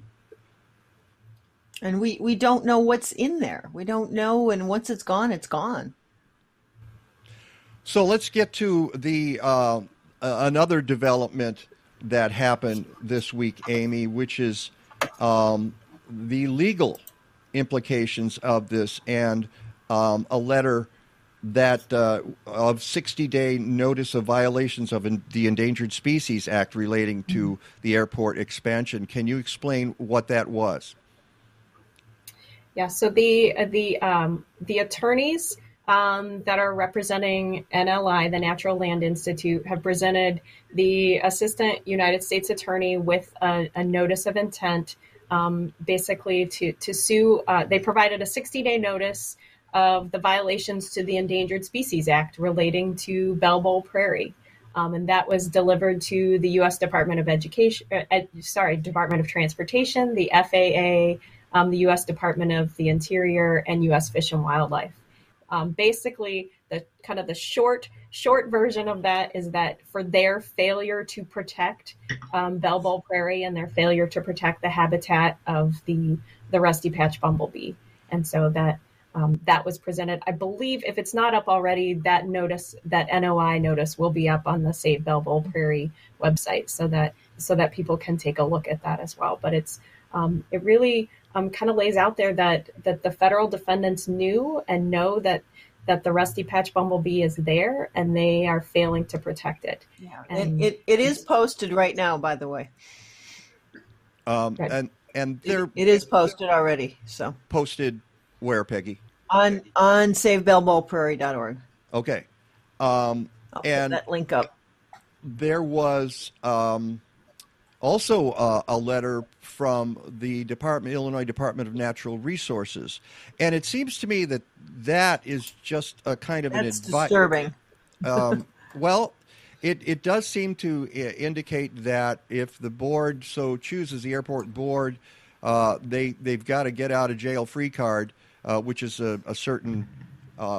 And we don't know what's in there. We don't know. And once it's gone, it's gone. So let's get to the, another development that happened this week, Amy, which is the legal implications of this, and a letter that of 60-day notice of violations of the Endangered Species Act relating to the airport expansion. Can you explain what that was? Yeah, so the attorneys that are representing NLI, the Natural Land Institute, have presented the Assistant United States Attorney with a notice of intent, basically to sue. They provided a 60-day notice of the violations to the Endangered Species Act relating to Bell Bowl Prairie. And that was delivered to the U.S. Department of Transportation, the FAA, the U.S. Department of the Interior, and U.S. Fish and Wildlife. Basically, the kind of the short version of that is that for their failure to protect Bell Bowl Prairie and their failure to protect the habitat of the Rusty Patch Bumblebee. And so that was presented. I believe, if it's not up already, that NOI notice will be up on the Save Bell Bowl Prairie website, so that people can take a look at that as well. But it's it really kind of lays out there that the federal defendants knew and know that the Rusty Patch Bumblebee is there, and they are failing to protect it. Yeah, and it is posted right now, by the way. And it is posted already. So posted where, Peggy? On SaveBellBowlPrairie.org. Okay, I'll and put that link up. There was. Also, a letter from the Illinois Department of Natural Resources. And it seems to me that is just a kind of an advice. That's disturbing. Well, it does seem to indicate that if the board so chooses, the airport board, they've got a get out of jail free card, which is a certain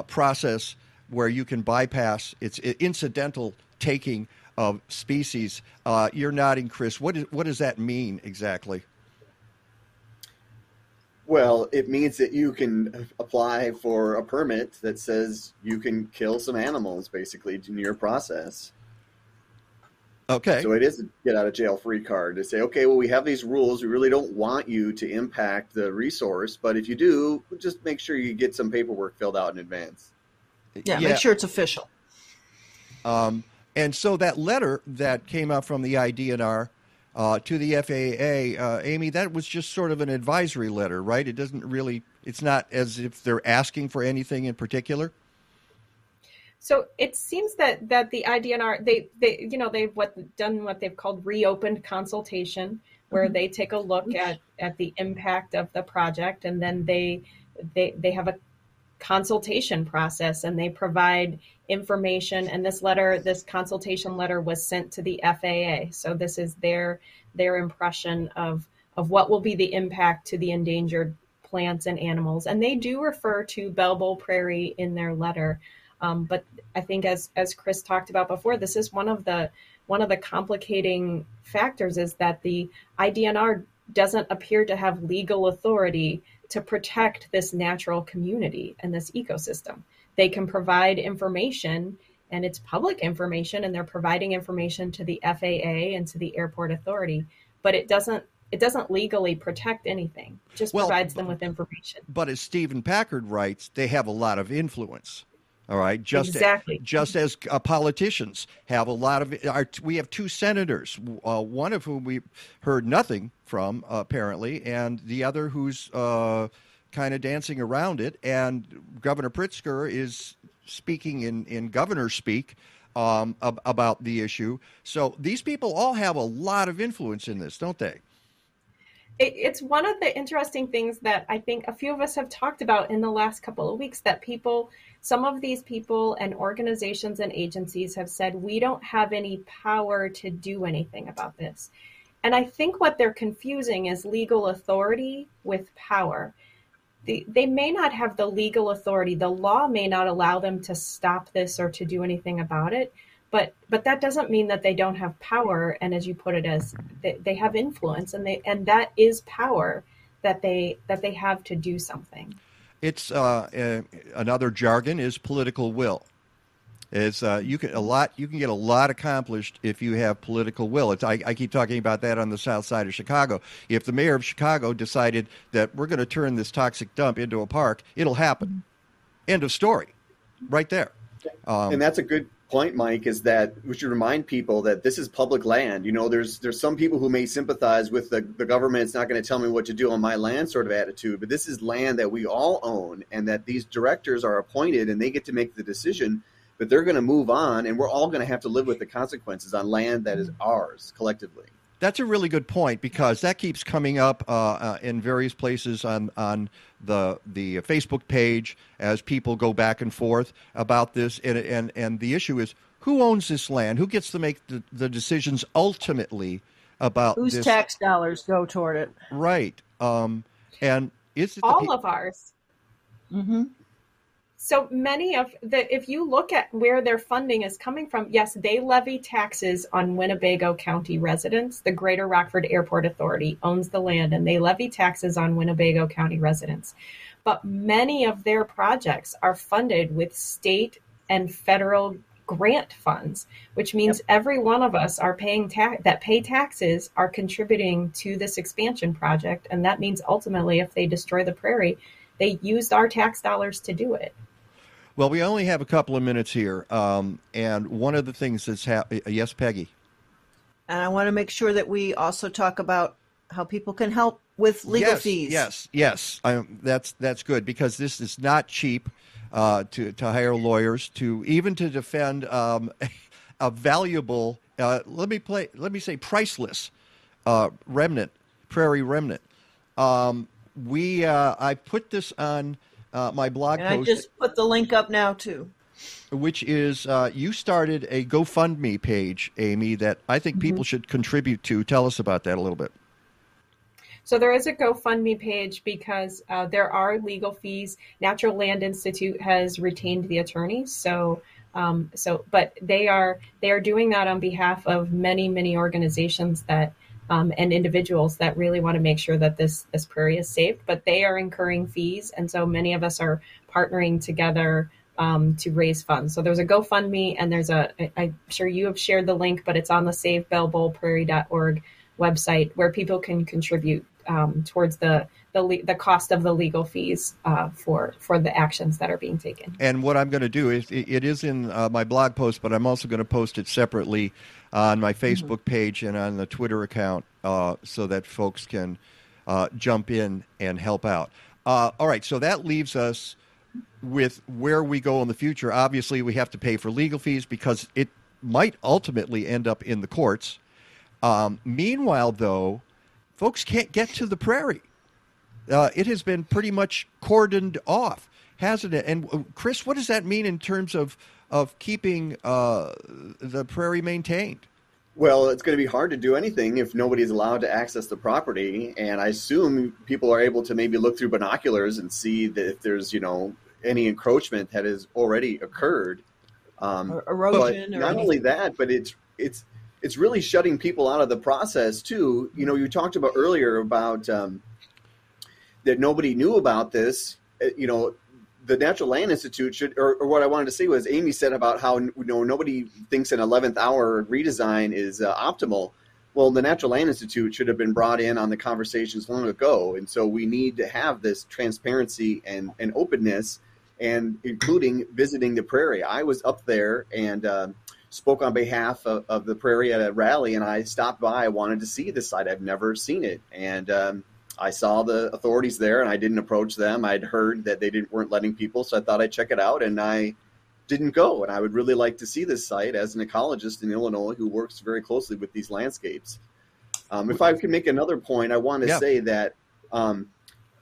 process where you can bypass its incidental taking of species. You're nodding, Chris. What does that mean exactly? Well, it means that you can apply for a permit that says you can kill some animals, basically, in your process. Okay. So it is a get-out-of-jail-free card to say, okay, well, we have these rules. We really don't want you to impact the resource, but if you do, just make sure you get some paperwork filled out in advance. Yeah. Make sure it's official. And so that letter that came out from the IDNR to the FAA, Amy, that was just sort of an advisory letter, right? It doesn't really, it's not as if they're asking for anything in particular. So it seems that the IDNR, they you know, they've done what they've called reopened consultation, where they take a look at the impact of the project, and then they have a consultation process, and they provide information, and this consultation letter was sent to the FAA. So this is their impression of what will be the impact to the endangered plants and animals. And they do refer to Bell Bowl Prairie in their letter. But I think as Chris talked about before, this is one of the complicating factors, is that the IDNR doesn't appear to have legal authority to protect this natural community and this ecosystem. They can provide information, and it's public information, and they're providing information to the FAA and to the airport authority, but it doesn't it doesn't legally protect anything, it just provides them with information. But as Stephen Packard writes, they have a lot of influence. All right. Just as politicians have a lot of we have two senators, one of whom we heard nothing from, apparently, and the other who's kind of dancing around it. And Governor Pritzker is speaking in governor speak about the issue. So these people all have a lot of influence in this, don't they? It's one of the interesting things that I think a few of us have talked about in the last couple of weeks, that people, some of these people and organizations and agencies have said, we don't have any power to do anything about this. And I think what they're confusing is legal authority with power. They may not have the legal authority. The law may not allow them to stop this or to do anything about it. But that doesn't mean that they don't have power. And as you put it, as they have influence, and that is power that they have to do something. It's another jargon is political will. It's you can get a lot accomplished if you have political will. It's I keep talking about that on the south side of Chicago. If the mayor of Chicago decided that we're going to turn this toxic dump into a park, it'll happen. End of story, right there. And that's a good point, Mike, is that we should remind people that this is public land. You know, there's some people who may sympathize with the government. It's not going to tell me what to do on my land sort of attitude, but this is land that we all own, and that these directors are appointed and they get to make the decision, but they're going to move on, and we're all going to have to live with the consequences on land that is ours collectively. That's a really good point, because that keeps coming up in various places on the Facebook page as people go back and forth about this. And the issue is, who owns this land? Who gets to make the decisions ultimately about whose tax dollars go toward it? Right. And is it all of ours? Mm-hmm. So many of the, if you look at where their funding is coming from, yes, they levy taxes on Winnebago County residents. The Greater Rockford Airport Authority owns the land, and they levy taxes on Winnebago County residents. But many of their projects are funded with state and federal grant funds, which means every one of us are paying that pay taxes are contributing to this expansion project. And that means ultimately, if they destroy the prairie, they used our tax dollars to do it. Well, we only have a couple of minutes here, and one of the things that's happened, yes, Peggy? And I want to make sure that we also talk about how people can help with legal fees. Yes. That's good, because this is not cheap to hire lawyers to defend a valuable. Let me say priceless prairie remnant. I put this on. My blog post. I just put the link up now, too. Which is, you started a GoFundMe page, Amy, that I think people should contribute to. Tell us about that a little bit. So there is a GoFundMe page because there are legal fees. Natural Land Institute has retained the attorneys, but they are doing that on behalf of many, many organizations that and individuals that really want to make sure that this prairie is saved, but they are incurring fees. And so many of us are partnering together to raise funds. So there's a GoFundMe, and there's I'm sure you have shared the link, but it's on the savebellbowlprairie.org website where people can contribute towards the cost of the legal fees for the actions that are being taken. And what I'm going to do is it is in my blog post, but I'm also going to post it separately on my Facebook page and on the Twitter account so that folks can jump in and help out. All right, so that leaves us with where we go in the future. Obviously, we have to pay for legal fees because it might ultimately end up in the courts. Meanwhile, though, folks can't get to the prairie. It has been pretty much cordoned off, hasn't it? And Chris, what does that mean in terms of keeping the prairie maintained? Well, it's going to be hard to do anything if nobody's allowed to access the property. And I assume people are able to maybe look through binoculars and see that if there's, any encroachment that has already occurred. Erosion. But not only that, but it's really shutting people out of the process too. You know, you talked about earlier about that nobody knew about this. The Natural Land Institute should, or what I wanted to say was Amy said about how nobody thinks an 11th hour redesign is optimal. Well, the Natural Land Institute should have been brought in on the conversations long ago. And so we need to have this transparency and openness, and including visiting the prairie. I was up there and spoke on behalf of the prairie at a rally, and I stopped by. I wanted to see this site. I've never seen it. And I saw the authorities there, and I didn't approach them. I'd heard that they weren't letting people, so I thought I'd check it out, and I didn't go. And I would really like to see this site as an ecologist in Illinois who works very closely with these landscapes. If I can make another point, I want to say that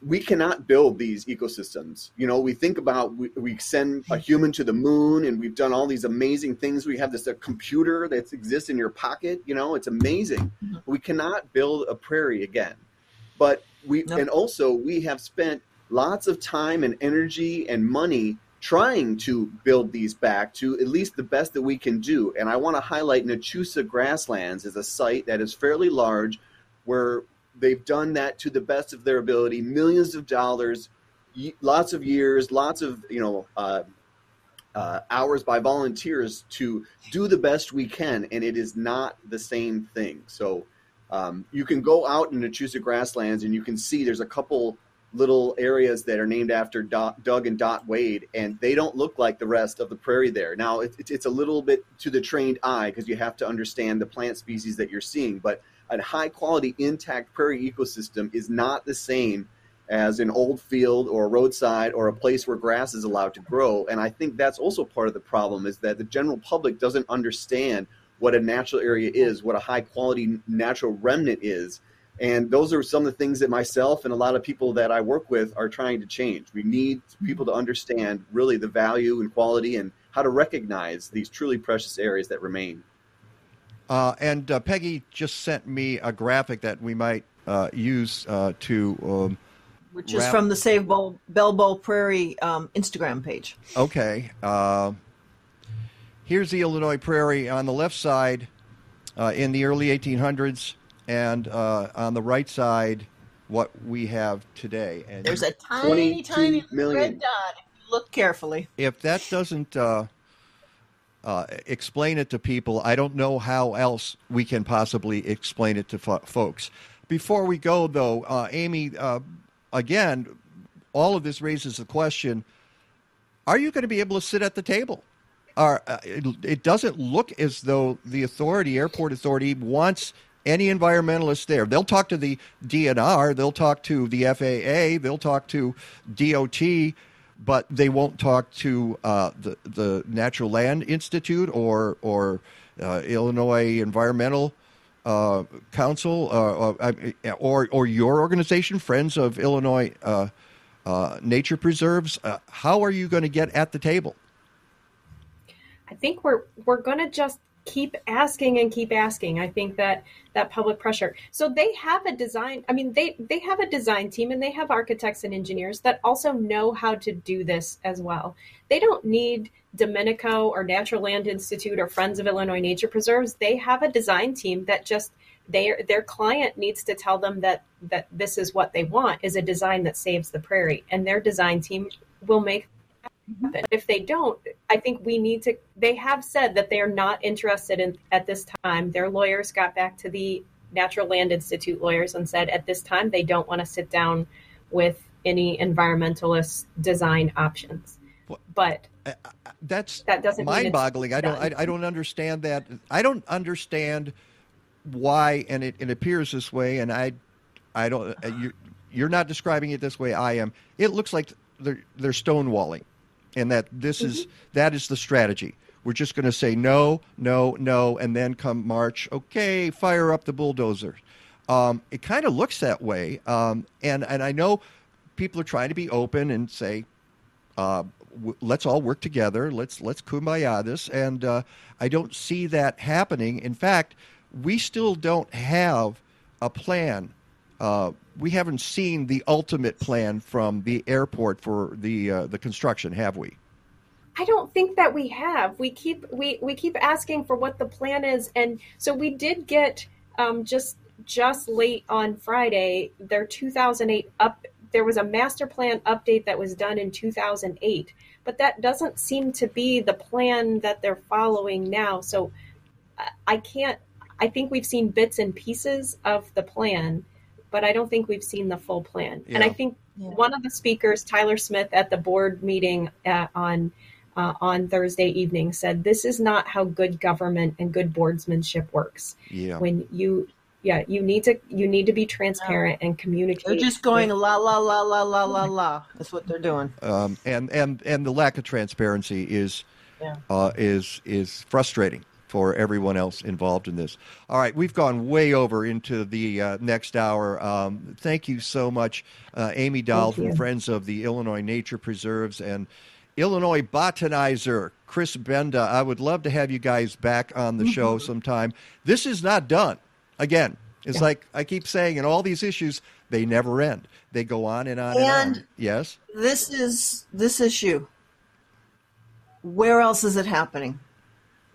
we cannot build these ecosystems. You know, we think about, we send a human to the moon, and we've done all these amazing things. We have this computer that exists in your pocket. You know, it's amazing. We cannot build a prairie again. But and also we have spent lots of time and energy and money trying to build these back to at least the best that we can do. And I want to highlight Nachusa Grasslands as a site that is fairly large, where they've done that to the best of their ability, millions of dollars, lots of years, lots of hours by volunteers to do the best we can. And it is not the same thing. So you can go out in Nachusa Grasslands and you can see there's a couple little areas that are named after Doug and Dot Wade, and they don't look like the rest of the prairie there. Now, it's a little bit to the trained eye, because you have to understand the plant species that you're seeing, but a high-quality, intact prairie ecosystem is not the same as an old field or a roadside or a place where grass is allowed to grow. And I think that's also part of the problem, is that the general public doesn't understand what a natural area is, what a high-quality natural remnant is. And those are some of the things that myself and a lot of people that I work with are trying to change. We need people to understand really the value and quality and how to recognize these truly precious areas that remain. And Peggy just sent me a graphic that we might use to... which is from the Bell Bowl Prairie Instagram page. Okay. Here's the Illinois Prairie on the left side in the early 1800s. And on the right side, what we have today. And there's a tiny, tiny million. Red dot. Look carefully. If that doesn't explain it to people, I don't know how else we can possibly explain it to folks. Before we go, though, Amy, again, all of this raises the question, are you going to be able to sit at the table? It doesn't look as though the airport authority wants any environmentalists there. They'll talk to the DNR, they'll talk to the FAA, they'll talk to DOT, but they won't talk to the Natural Land Institute or Illinois Environmental Council or your organization, Friends of Illinois Nature Preserves. How are you going to get at the table? I think we're going to just keep asking and keep asking. I think that public pressure. So they have a design. I mean, they have a design team, and they have architects and engineers that also know how to do this as well. They don't need Domenico or Natural Land Institute or Friends of Illinois Nature Preserves. They have a design team that just their client needs to tell them that this is what they want, is a design that saves the prairie, and their design team will make happen. If they don't, I think we need to. They have said that they are not interested in at this time. Their lawyers got back to the Natural Land Institute lawyers and said at this time they don't want to sit down with any environmentalist design options. But that doesn't mind-boggling. I don't understand that. I don't understand why, and it appears this way. And I don't. You're not describing it this way. I am. It looks like they're stonewalling. And that this is that is the strategy. We're just going to say no, no, no, and then come March, okay, fire up the bulldozers. It kind of looks that way, and I know people are trying to be open and say, let's all work together. Let's kumbaya this, and I don't see that happening. In fact, we still don't have a plan. We haven't seen the ultimate plan from the airport for the construction, have we? I don't think that we have. We keep asking for what the plan is, and so we did get just late on Friday their 2008 up. There was a master plan update that was done in 2008, but that doesn't seem to be the plan that they're following now. So I can't. I think we've seen bits and pieces of the plan, but I don't think we've seen the full plan. Yeah. And I think one of the speakers, Tyler Smith, at the board meeting on Thursday evening said, this is not how good government and good boardsmanship works. Yeah. When you, you need to be transparent and communicate. They're just going la, la, la, la, la, la, la. That's what they're doing. And the lack of transparency is frustrating for everyone else involved in this. All right, we've gone way over into the next hour. Thank you so much, Amy Doll from Friends of the Illinois Nature Preserves and Illinois Botanizer, Chris Benda. I would love to have you guys back on the show sometime. This is not done. Again, it's like I keep saying, in all these issues, they never end. They go on and on and on. Yes? This is this issue. Where else is it happening?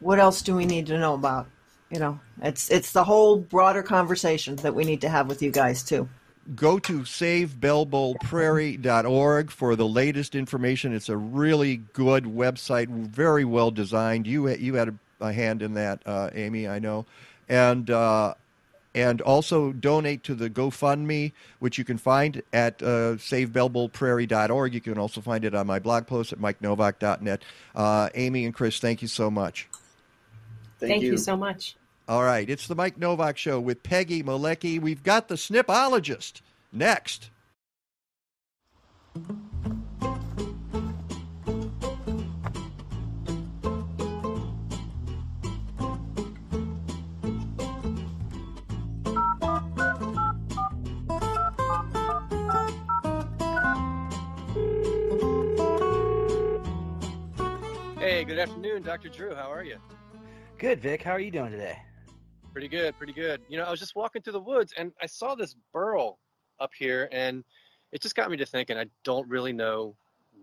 What else do we need to know about? You know, it's the whole broader conversation that we need to have with you guys, too. Go to savebellbowlprairie.org for the latest information. It's a really good website, very well designed. You had a hand in that, Amy, I know. And also donate to the GoFundMe, which you can find at savebellbowlprairie.org. You can also find it on my blog post at mikenovak.net. Amy and Chris, thank you so much. Thank you so much. All right. It's the Mike Novak Show with Peggy Malecki. We've got the Snipologist next. Hey, good afternoon, Dr. Drew. How are you? Good, Vic. How are you doing today? Pretty good, pretty good. You know, I was just walking through the woods and I saw this burl up here, and it just got me to thinking, I don't really know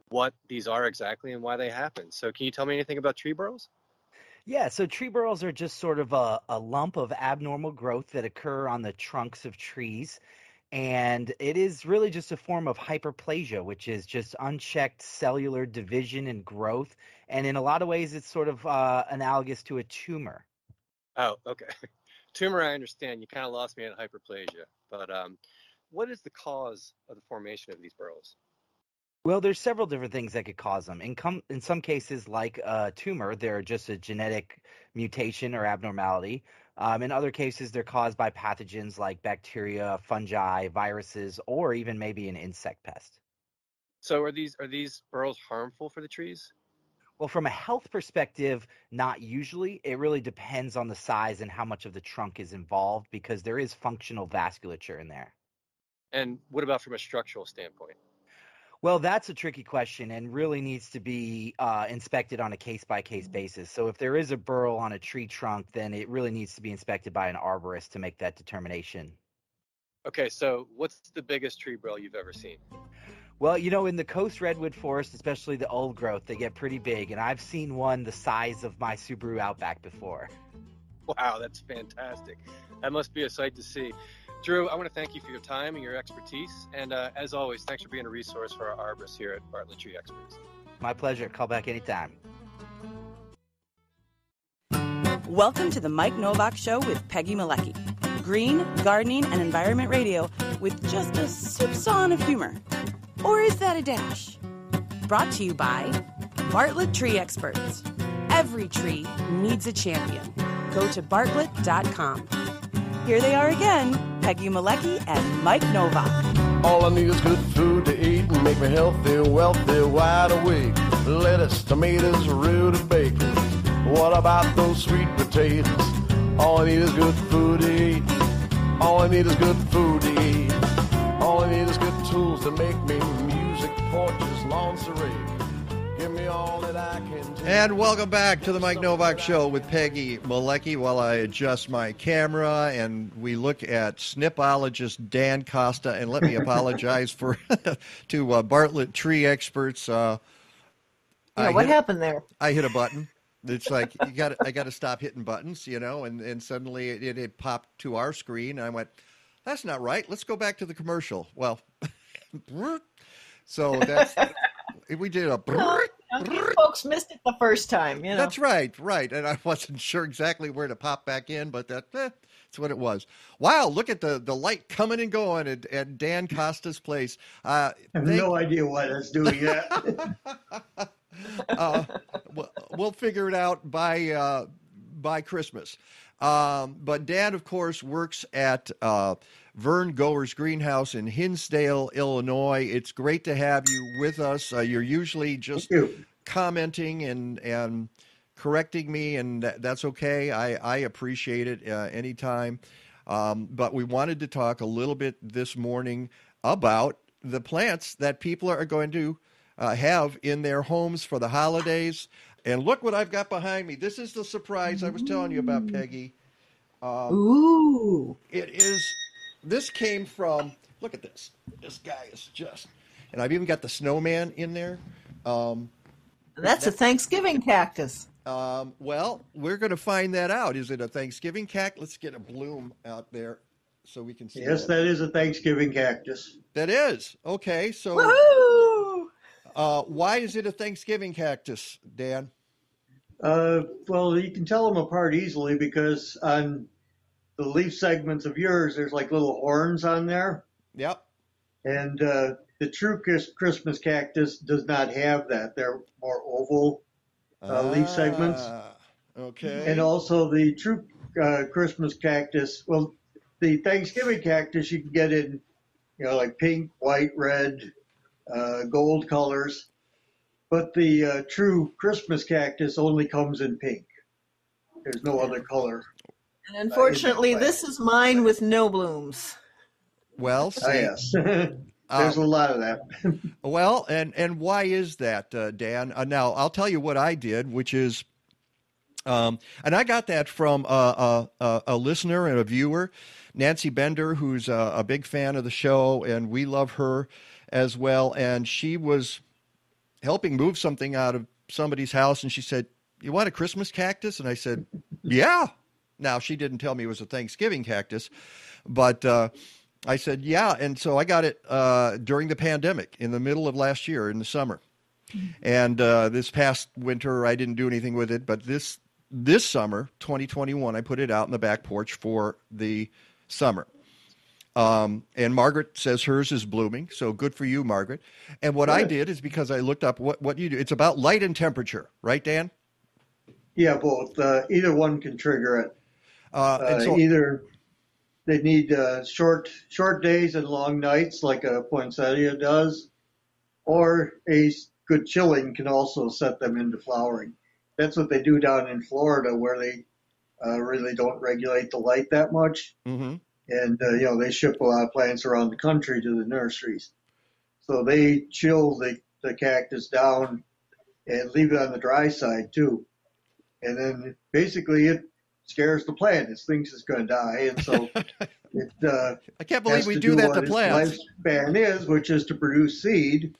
what these are exactly and why they happen. So can you tell me anything about tree burls? Yeah, so tree burls are just sort of a lump of abnormal growth that occur on the trunks of trees. And it is really just a form of hyperplasia, which is just unchecked cellular division and growth. And in a lot of ways, it's sort of analogous to a tumor. Oh, okay. Tumor, I understand. You kind of lost me at hyperplasia. But what is the cause of the formation of these burls? Well, there's several different things that could cause them. In some cases, like a tumor, they're just a genetic mutation or abnormality. In other cases, they're caused by pathogens like bacteria, fungi, viruses, or even maybe an insect pest. So are these burls harmful for the trees? Well, from a health perspective, not usually. It really depends on the size and how much of the trunk is involved, because there is functional vasculature in there. And what about from a structural standpoint? Well, that's a tricky question and really needs to be inspected on a case-by-case basis. So if there is a burl on a tree trunk, then it really needs to be inspected by an arborist to make that determination. Okay, so what's the biggest tree burl you've ever seen? Well, you know, in the coast redwood forest, especially the old growth, they get pretty big. And I've seen one the size of my Subaru Outback before. Wow, that's fantastic. That must be a sight to see. Drew, I want to thank you for your time and your expertise. And as always, thanks for being a resource for our arborists here at Bartlett Tree Experts. My pleasure. Call back anytime. Welcome to the Mike Novak Show with Peggy Malecki. Green, gardening, and environment radio with just a soupçon of humor. Or is that a dash? Brought to you by Bartlett Tree Experts. Every tree needs a champion. Go to bartlett.com. Here they are again, Peggy Malecki and Mike Novak. All I need is good food to eat and make me healthy, wealthy, wide awake. Lettuce, tomatoes, rutabaga. What about those sweet potatoes? All I need is good food to eat. All I need is good food to eat. All I need is good tools to make me music, porches, lawn serene. Give me all that I can do. And welcome back to the Mike Novak Show with Peggy Malecki while I adjust my camera and we look at snipologist Dan Kosta. And let me apologize for to Bartlett Tree Experts. What happened there? I hit a button. It's like I got to stop hitting buttons, you know, and suddenly it popped to our screen. And I went, that's not right. Let's go back to the commercial. Well, so that's we did a You folks missed it the first time. You know? That's right, right. And I wasn't sure exactly where to pop back in, but that's what it was. Wow, look at the light coming and going at Dan Kosta's place. I have no idea why that's doing that. We'll figure it out by Christmas. But Dan, of course, works at Vern Goers Greenhouse in Hinsdale, Illinois. It's great to have you with us. You're usually just commenting and correcting me, and that's okay. I appreciate it anytime. But we wanted to talk a little bit this morning about the plants that people are going to have in their homes for the holidays. And look what I've got behind me. This is the surprise I was telling you about, Peggy. Ooh. It is... This came from, look at this. This guy is just, and I've even got the snowman in there. That's a Thanksgiving cactus. Well, we're going to find that out. Is it a Thanksgiving cactus? Let's get a bloom out there so we can see. Yes, that is a Thanksgiving cactus. That is. Okay. So why is it a Thanksgiving cactus, Dan? Well, you can tell them apart easily because on the leaf segments of yours, there's like little horns on there. Yep. And the true Christmas cactus does not have that. They're more oval leaf segments. Okay. And also the true Christmas cactus, well, the Thanksgiving cactus you can get in, you know, like pink, white, red, gold colors. But the true Christmas cactus only comes in pink. There's no other color. And unfortunately, this is mine with no blooms. Well, see, there's a lot of that. Well, and why is that, Dan? Now, I'll tell you what I did, which is, and I got that from a listener and a viewer, Nancy Bender, who's a big fan of the show, and we love her as well. And she was helping move something out of somebody's house, and she said, "You want a Christmas cactus?" And I said, "Yeah." Now, she didn't tell me it was a Thanksgiving cactus, but I said, yeah. And so I got it during the pandemic in the middle of last year in the summer. And this past winter, I didn't do anything with it. But this summer, 2021, I put it out in the back porch for the summer. And Margaret says hers is blooming. So good for you, Margaret. And what I did is because I looked up what you do. It's about light and temperature. Right, Dan? Yeah, both. Either one can trigger it. Either they need short days and long nights, like a poinsettia does, or a good chilling can also set them into flowering. That's what they do down in Florida, where they really don't regulate the light that much, and you know, they ship a lot of plants around the country to the nurseries, so they chill the cactus down and leave it on the dry side too, and then basically it scares the plant. It thinks it's going to die, and so it. I can't believe we do that to plants. Lifespan is, which is to produce seed,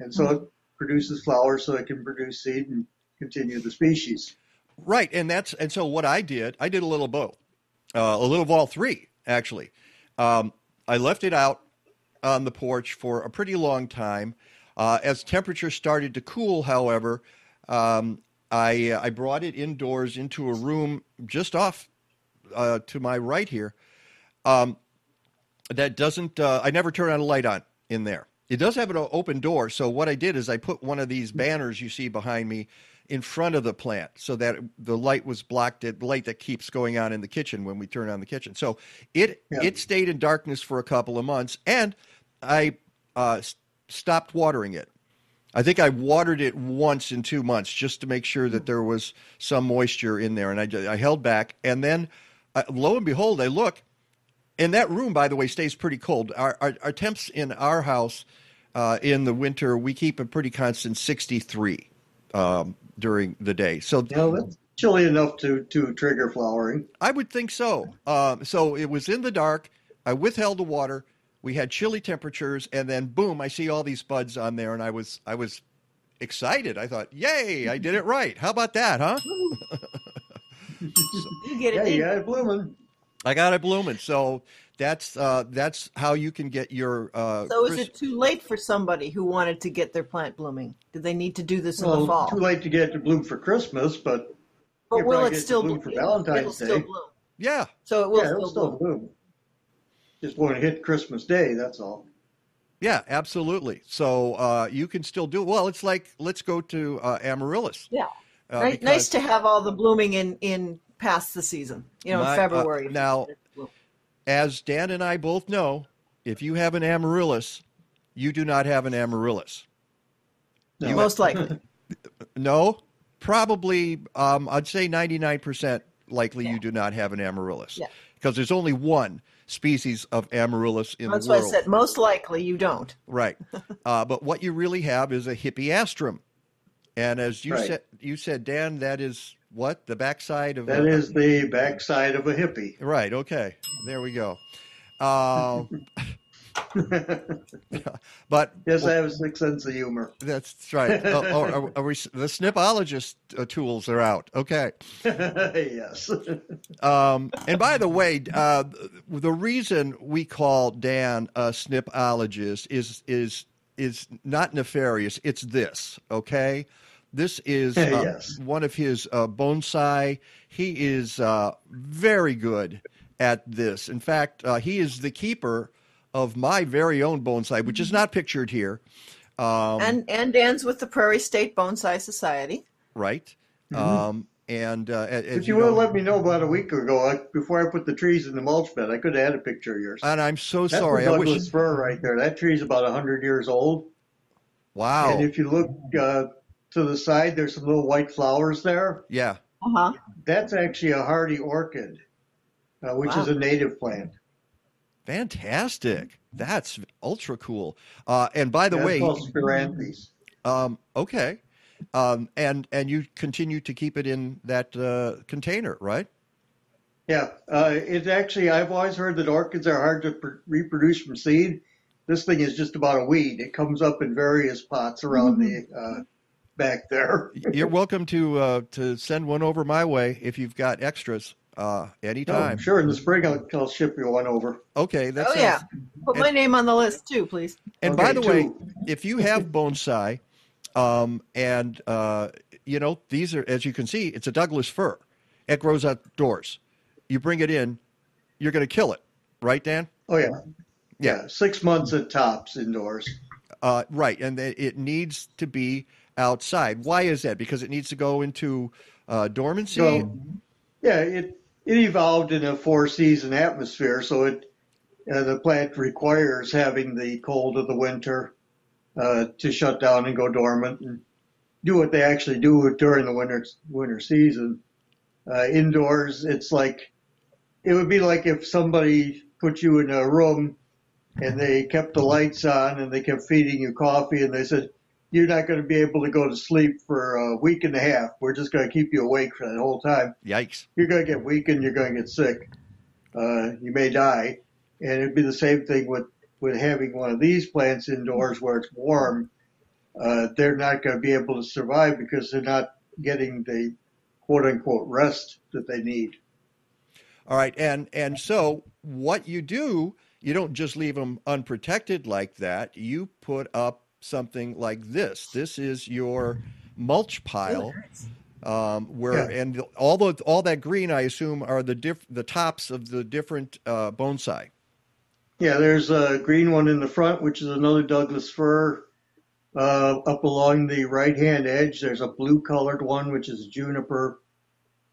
and so it produces flowers, so it can produce seed and continue the species. Right, and so what I did a little both, a little of all three actually. I left it out on the porch for a pretty long time. As temperature started to cool, however. I brought it indoors into a room just off to my right here that doesn't – I never turn on a light on in there. It does have an open door, so what I did is I put one of these banners you see behind me in front of the plant so that the light was blocked, the light that keeps going on in the kitchen when we turn on the kitchen. So it stayed in darkness for a couple of months, and I stopped watering it. I think I watered it once in 2 months just to make sure that there was some moisture in there, and I held back. And then, lo and behold, I look, and that room, by the way, stays pretty cold. Our temps in our house in the winter, we keep a pretty constant 63 during the day. So that's chilly enough to trigger flowering. I would think so. So it was in the dark. I withheld the water. We had chilly temperatures, and then boom! I see all these buds on there, and I was excited. I thought, "Yay! I did it right. How about that, huh?" You get it blooming. I got it blooming. So that's how you can get your. So is it too late for somebody who wanted to get their plant blooming? Do they need to do this in the fall? Too late to get it to bloom for Christmas, but will it still bloom for Valentine's Day? Yeah. So it will still bloom. Just won't hit Christmas Day. That's all. Yeah, absolutely. So you can still do it. Well, it's like, let's go to amaryllis. Yeah. Nice to have all the blooming in past the season, in February. Now, as Dan and I both know, if you have an amaryllis, you do not have an amaryllis. No. Most likely. No, probably, I'd say 99% likely you do not have an amaryllis. Yeah. Because there's only one species of amaryllis in the world. That's why I said most likely you don't. Right. But what you really have is a hippeastrum. And as you said, Dan, that is what? The backside of that is the backside of a hippie. Right. Okay. There we go. But yes, I have a sick sense of humor. That's right. The snipologist tools are out. Okay. Yes. And by the way, the reason we call Dan a snipologist is not nefarious. It's this. Okay. This is one of his bonsai. He is very good at this. In fact, he is the keeper of my very own bonsai, which is not pictured here. And Dan's with the Prairie State Bonsai Society. Right. Mm-hmm. If you would have let me know about a week ago, before I put the trees in the mulch bed, I could have had a picture of yours. And I'm so sorry. That's the Douglas fir right there. That tree's about 100 years old. Wow. And if you look to the side, there's some little white flowers there. Yeah. Uh-huh. That's actually a hardy orchid, which is a native plant. Fantastic. That's ultra cool. And by the way, okay. And you continue to keep it in that container, right? Yeah. It's actually, I've always heard that orchids are hard to reproduce from seed. This thing is just about a weed. It comes up in various pots around the back there. You're welcome to send one over my way if you've got extras. Anytime. Oh, sure. In the spring, I'll ship you one over. Okay. That's Put my name on the list too, please. And by the way, if you have bonsai, these are, as you can see, it's a Douglas fir. It grows outdoors. You bring it in, you're going to kill it. Right, Dan? Oh, yeah. Yeah. 6 months at tops indoors. Right. And it needs to be outside. Why is that? Because it needs to go into dormancy. So, yeah. It evolved in a four-season atmosphere, so the plant requires having the cold of the winter to shut down and go dormant and do what they actually do during the winter season. Indoors, it would be like if somebody put you in a room and they kept the lights on and they kept feeding you coffee and they said, "You're not going to be able to go to sleep for a week and a half. We're just going to keep you awake for that whole time." Yikes. You're going to get weak and you're going to get sick. You may die. And it'd be the same thing with having one of these plants indoors where it's warm. They're not going to be able to survive because they're not getting the quote-unquote rest that they need. All right. And so what you do, you don't just leave them unprotected like that. You put up something like this. This is your mulch pile, and all that green, I assume, are the tops of the different bonsai. Yeah, there's a green one in the front, which is another Douglas fir. Up along the right-hand edge, there's a blue-colored one, which is juniper.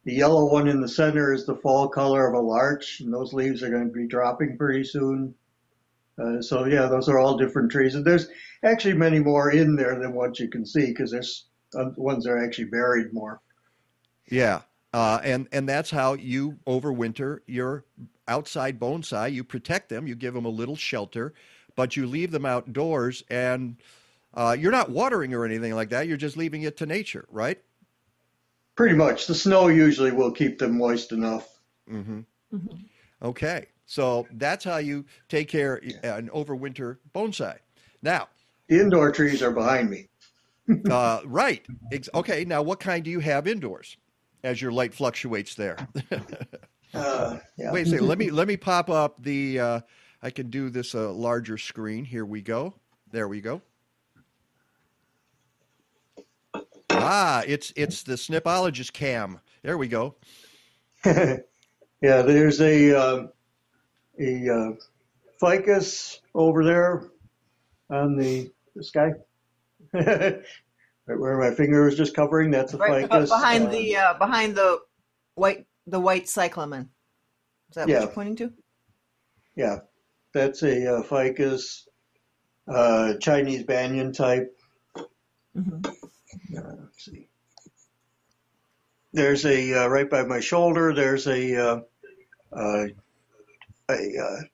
The yellow one in the center is the fall color of a larch, and those leaves are going to be dropping pretty soon. Those are all different trees. And there's actually many more in there than what you can see because there's ones that are actually buried more. Yeah. And that's how you overwinter your outside bonsai. You protect them. You give them a little shelter, but you leave them outdoors and you're not watering or anything like that. You're just leaving it to nature, right? Pretty much. The snow usually will keep them moist enough. Mm-hmm. Mm-hmm. Okay. So that's how you take care and overwinter bonsai. Now, the indoor trees are behind me. Right. Okay. Now, what kind do you have indoors as your light fluctuates there? Yeah. Wait a second. Let me pop up the. I can do this larger screen. Here we go. There we go. Ah, it's the Snipologist cam. There we go. Yeah, there's a ficus over there on this guy. Right where my finger is just covering. That's a right ficus behind behind the white cyclamen. Is that what you're pointing to? Yeah, that's a ficus, Chinese banyan type. Mm-hmm. Let's see. There's a right by my shoulder. There's a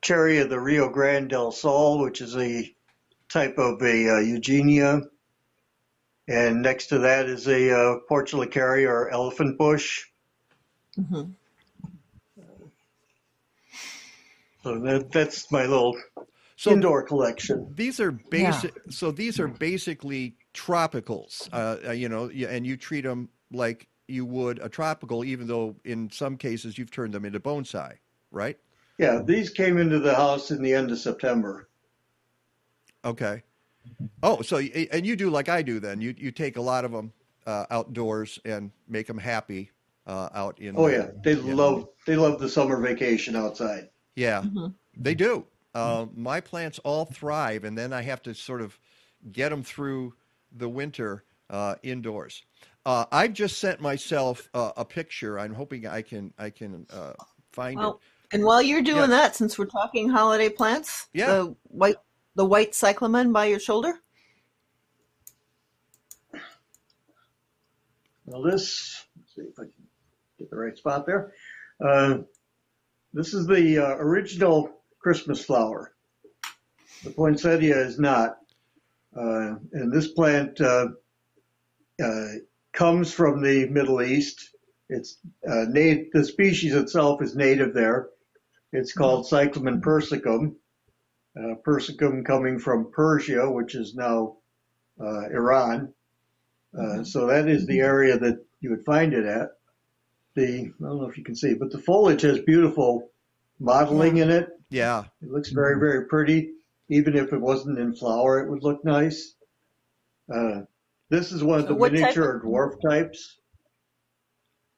cherry of the Rio Grande del Sol, which is a type of a eugenia, and next to that is a portulacaria or elephant bush. Mm-hmm. So that's my little indoor collection. These are basic. Yeah. So these are basically tropicals, and you treat them like you would a tropical, even though in some cases you've turned them into bonsai, right? Yeah, these came into the house in the end of September. Okay. Oh, so and you do like I do then. You take a lot of them outdoors and make them happy out in. Oh yeah, they love the summer vacation outside. Yeah, mm-hmm. They do. My plants all thrive, and then I have to sort of get them through the winter indoors. I've just sent myself a picture. I'm hoping I can find it. And while you're doing that, since we're talking holiday plants, the white cyclamen by your shoulder. Well, let's see if I can get the right spot there. This is the original Christmas flower. The poinsettia is not. And this plant comes from the Middle East. It's the species itself is native there. It's called Cyclamen persicum. Persicum coming from Persia, which is now Iran. So that is the area that you would find it at. I don't know if you can see, but the foliage has beautiful modeling in it. Yeah. It looks very, very pretty. Even if it wasn't in flower, it would look nice. This is one of the miniature dwarf types.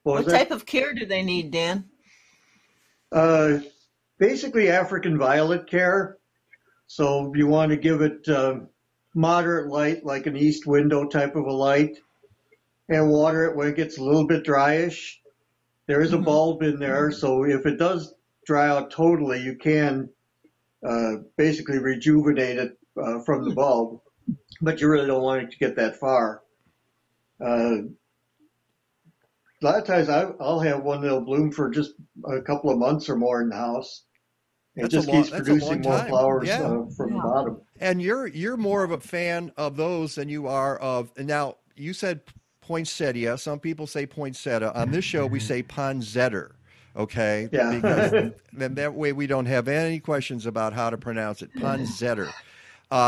What type of care do they need, Dan? Basically African violet care. So you want to give it moderate light, like an east window type of a light, and water it when it gets a little bit dryish. There is a bulb in there, so if it does dry out totally, you can basically rejuvenate it from the bulb, but you really don't want it to get that far. A lot of times I'll have one that'll bloom for just a couple of months or more in the house. It just keeps producing more flowers from the bottom. And you're more of a fan of those than you are of, now you said poinsettia. Some people say poinsettia. On this show, we say ponzetter. Okay. Yeah. Because then that way we don't have any questions about how to pronounce it. Ponzetter.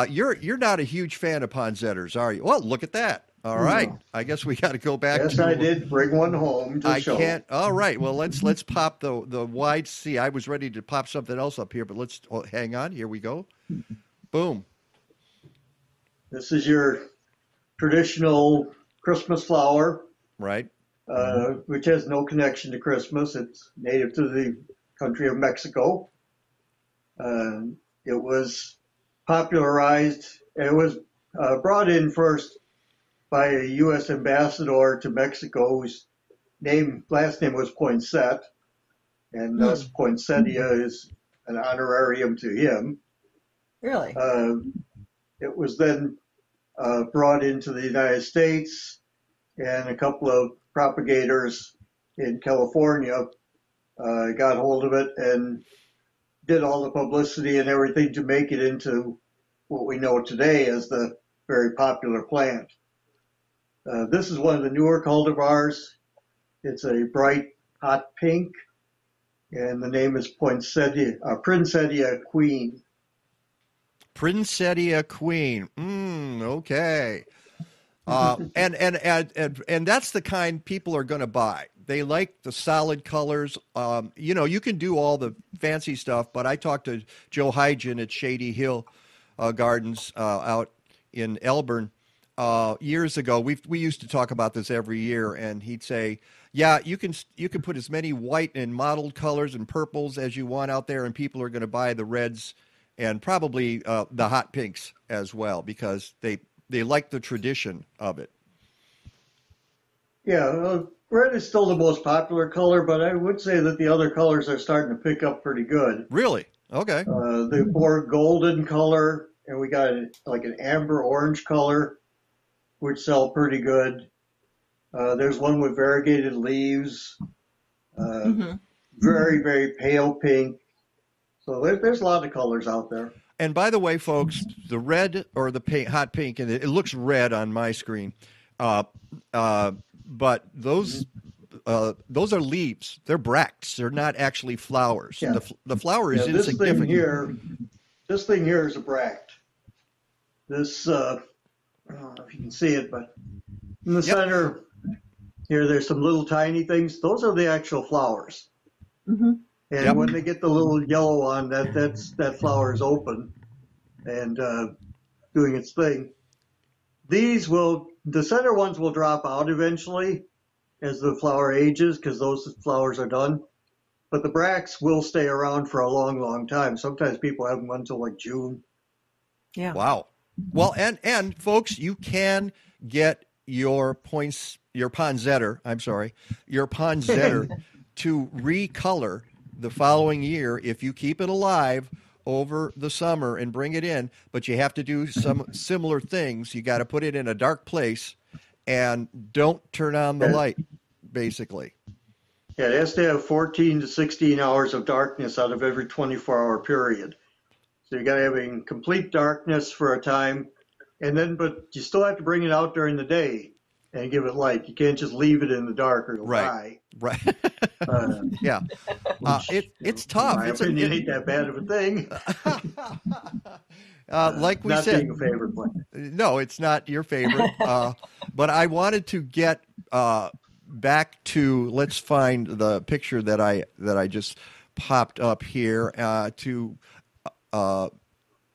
You're not a huge fan of ponzetters, are you? Well, look at that. All right. No. I guess we got to go back. Yes, I did bring one home to show. All right. Well, let's pop the wide C. I was ready to pop something else up here, but let's hang on. Here we go. Boom. This is your traditional Christmas flower, right? Which has no connection to Christmas. It's native to the country of Mexico. It was popularized. It was brought in first by a U.S. ambassador to Mexico, whose last name was Poinsett, and thus poinsettia is an honorarium to him. Really? It was then brought into the United States, and a couple of propagators in California got hold of it and did all the publicity and everything to make it into what we know today as the very popular plant. This is one of the newer cultivars. It's a bright hot pink, and the name is Poinsettia Queen. Poinsettia Queen. Okay. And that's the kind people are going to buy. They like the solid colors. You know, you can do all the fancy stuff, but I talked to Joe Hygen at Shady Hill Gardens out in Elburn years ago. We used to talk about this every year, and he'd say, yeah, you can put as many white and mottled colors and purples as you want out there, and people are going to buy the reds and probably the hot pinks as well, because they like the tradition of it. Yeah, red is still the most popular color, but I would say that the other colors are starting to pick up pretty good. Really? Okay. The more golden color, and we got like an amber orange color, which sell pretty good. There's one with variegated leaves, very, very pale pink. So there's a lot of colors out there. And by the way, folks, the red or the pink, hot pink, and it looks red on my screen, but those are leaves. They're bracts. They're not actually flowers. Yeah. The flower is insignificant. This thing here is a bract. This, I don't know if you can see it, but in the center here, there's some little tiny things. Those are the actual flowers. Mm-hmm. And when they get the little yellow on, that flower is open and doing its thing. The center ones will drop out eventually as the flower ages, because those flowers are done. But the bracts will stay around for a long, long time. Sometimes people have them until like June. Yeah. Wow. Well, and folks, you can get your ponzetter to recolor the following year if you keep it alive over the summer and bring it in, but you have to do some similar things. You got to put it in a dark place and don't turn on the light, basically. Yeah, it has to have 14 to 16 hours of darkness out of every 24-hour period. So you got to have in complete darkness for a time, and then, but you still have to bring it out during the day and give it light. You can't just leave it in the dark or it'll die. Right. Yeah. It's tough. You hate that bad of a thing. Like we not said, being a favorite one. No, it's not your favorite. But I wanted to get back to. Let's find the picture that I just popped up here to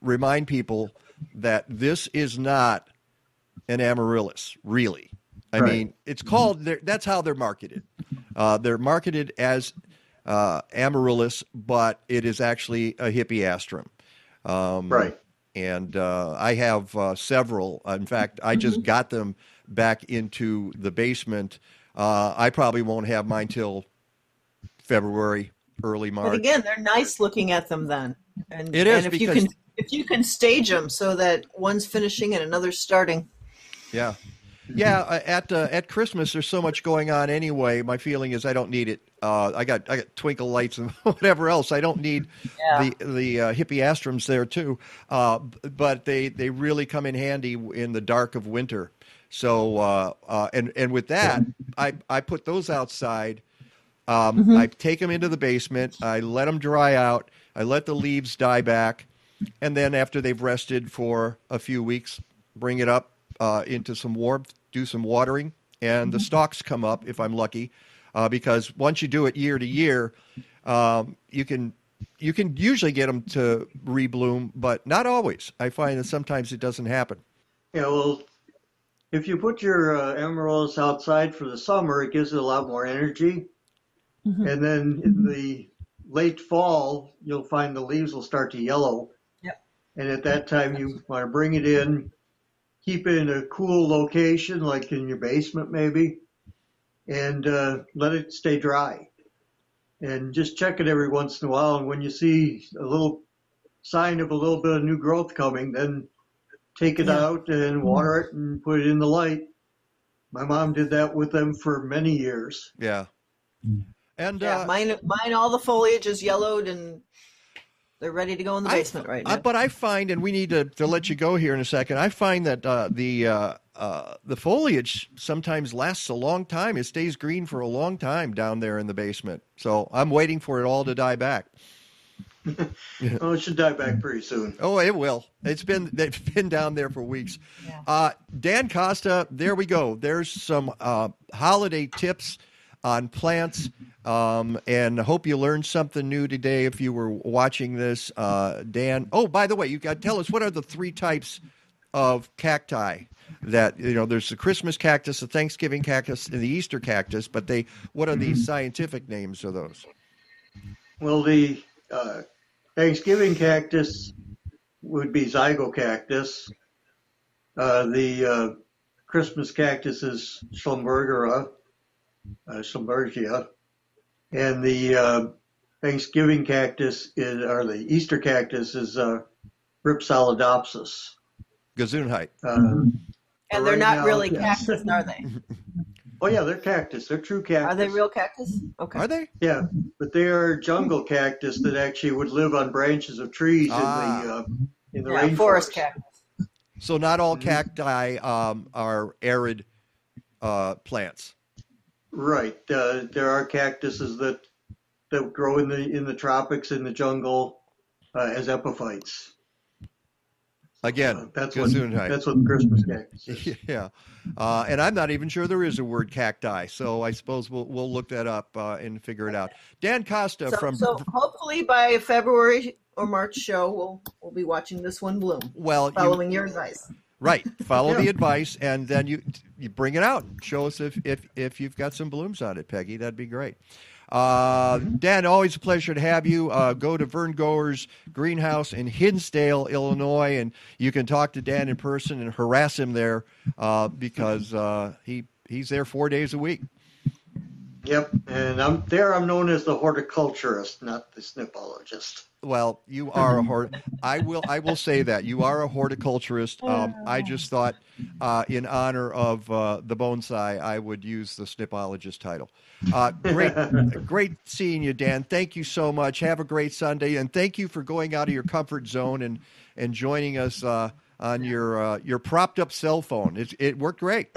remind people that this is not an amaryllis, really. I mean, it's called, that's how they're marketed. They're marketed as amaryllis, but it is actually a hippeastrum. Right. And I have several. In fact, I just got them back into the basement. I probably won't have mine till February, early March. But again, they're nice looking at them then. And, if you can stage them so that one's finishing and another's starting. Yeah. Yeah, at Christmas there's so much going on anyway. My feeling is I don't need it. I got twinkle lights and whatever else. I don't need the hippeastrums there too. But they really come in handy in the dark of winter. So and with that, I put those outside. I take them into the basement. I let them dry out. I let the leaves die back, and then after they've rested for a few weeks, bring it up into some warmth. Do some watering, and the stalks come up if I'm lucky, because once you do it year to year, you can usually get them to rebloom, but not always. I find that sometimes it doesn't happen. Yeah, well, if you put your amaryllis outside for the summer, it gives it a lot more energy, and then in the late fall, you'll find the leaves will start to yellow, and at that time you want to bring it in. Keep it in a cool location, like in your basement maybe, and let it stay dry. And just check it every once in a while. And when you see a little sign of a little bit of new growth coming, then take it out and water it and put it in the light. My mom did that with them for many years. Yeah. And mine, all the foliage is yellowed and they're ready to go in the basement right now. But I find, and we need to let you go here in a second, I find that the foliage sometimes lasts a long time. It stays green for a long time down there in the basement. So I'm waiting for it all to die back. Oh, it should die back pretty soon. Oh, it will. It's been down there for weeks. Yeah. Dan Kosta, there we go. There's some holiday tips. on plants. And I hope you learned something new today if you were watching this, Dan. Oh, by the way, you got to tell us, what are the three types of cacti that, you know, there's the Christmas cactus, the Thanksgiving cactus, and the Easter cactus, but they, what are the scientific names of those? Well, the Thanksgiving cactus would be zygocactus. The Christmas cactus is Schlumbergia. And the Thanksgiving cactus is, or the Easter cactus is Ripsolidopsis. Gesundheit. And they're not really cactus, are they? Oh, yeah, they're cactus. They're true cactus. Are they real cactus? Okay. Are they? Yeah, but they are jungle cactus that actually would live on branches of trees in the rainforest. Forest cactus. So not all cacti are arid plants. Right. There are cactuses that grow in the tropics, in the jungle, as epiphytes. Again, that's what Christmas cactus is. Yeah. And I'm not even sure there is a word cacti, so I suppose we'll look that up and figure it out. Dan Kosta So hopefully by February or March show, we'll be watching this one bloom. Well, following your advice. Right. Follow the advice, and then you bring it out. Show us if you've got some blooms on it, Peggy. That'd be great. Dan, always a pleasure to have you. Go to Vern Goers Greenhouse in Hinsdale, Illinois, and you can talk to Dan in person and harass him there because he's there 4 days a week. Yep, and I'm known as the horticulturist, not the snipologist. Well, you are a I will say that you are a horticulturist. I just thought, in honor of the bonsai, I would use the snipologist title. Great seeing you, Dan. Thank you so much. Have a great Sunday, and thank you for going out of your comfort zone and joining us on your propped up cell phone. It worked great.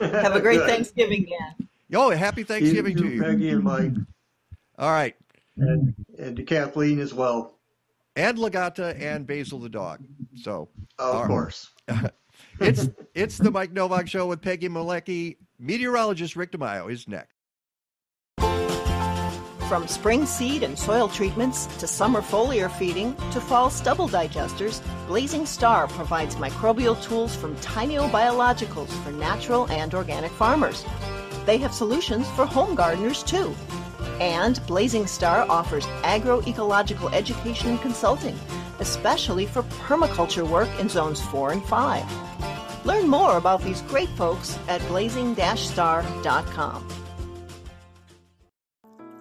Have a great Thanksgiving, Dan. Oh, happy Thanksgiving to you, Peggy and Mike. All right. And to Kathleen as well. And Legata and Basil the dog. So of course. It's the Mike Novak Show with Peggy Malecki. Meteorologist Rick DeMaio is next. From spring seed and soil treatments to summer foliar feeding to fall stubble digesters, Blazing Star provides microbial tools from tiny biologicals for natural and organic farmers. They have solutions for home gardeners too. And Blazing Star offers agroecological education and consulting, especially for permaculture work in Zones 4 and 5. Learn more about these great folks at blazing-star.com.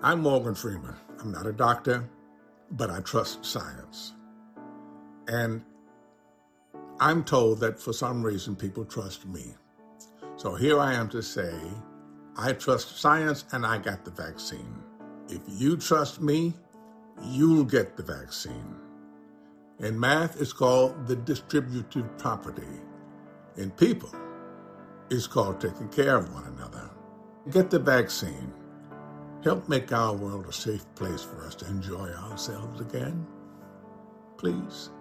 I'm Morgan Freeman. I'm not a doctor, but I trust science. And I'm told that for some reason people trust me. So here I am to say, I trust science, and I got the vaccine. If you trust me, you'll get the vaccine. In math, it's called the distributive property. In people, it's called taking care of one another. Get the vaccine. Help make our world a safe place for us to enjoy ourselves again. Please.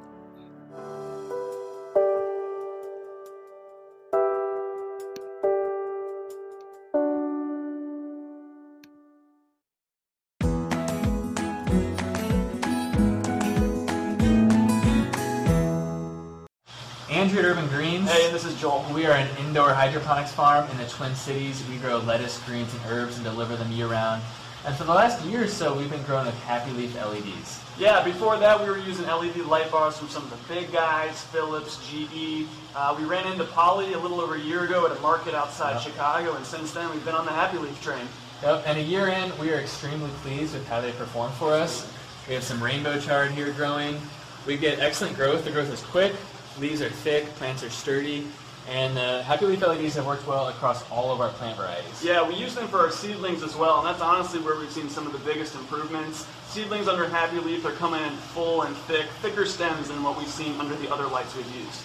We are an indoor hydroponics farm in the Twin Cities. We grow lettuce, greens, and herbs and deliver them year-round. And for the last year or so, we've been growing with Happy Leaf LEDs. Yeah, before that, we were using LED light bars from some of the big guys, Philips, GE. We ran into Poly a little over a year ago at a market outside Chicago, and since then, we've been on the Happy Leaf train. Yep, and a year in, we are extremely pleased with how they perform for us. We have some rainbow chard here growing. We get excellent growth. The growth is quick, leaves are thick, plants are sturdy. And Happy Leaf LEDs have worked well across all of our plant varieties. Yeah, we use them for our seedlings as well, and that's honestly where we've seen some of the biggest improvements. Seedlings under Happy Leaf are coming in full and thick, thicker stems than what we've seen under the other lights we've used.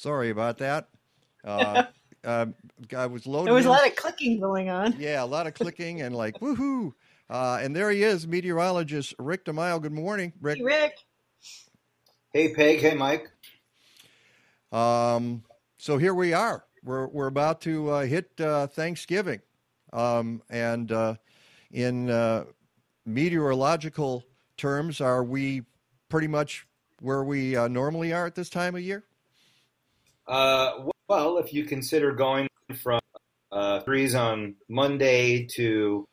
Sorry about that. I was loading. There was a lot of clicking going on. Yeah, a lot of clicking and like, woohoo. And there he is, meteorologist Rick DeMaio. Good morning, Rick. Hey, Rick. Hey, Peg. Hey, Mike. So here we are. We're about to hit Thanksgiving. In meteorological terms, are we pretty much where we normally are at this time of year? Well, if you consider going from degrees on Monday to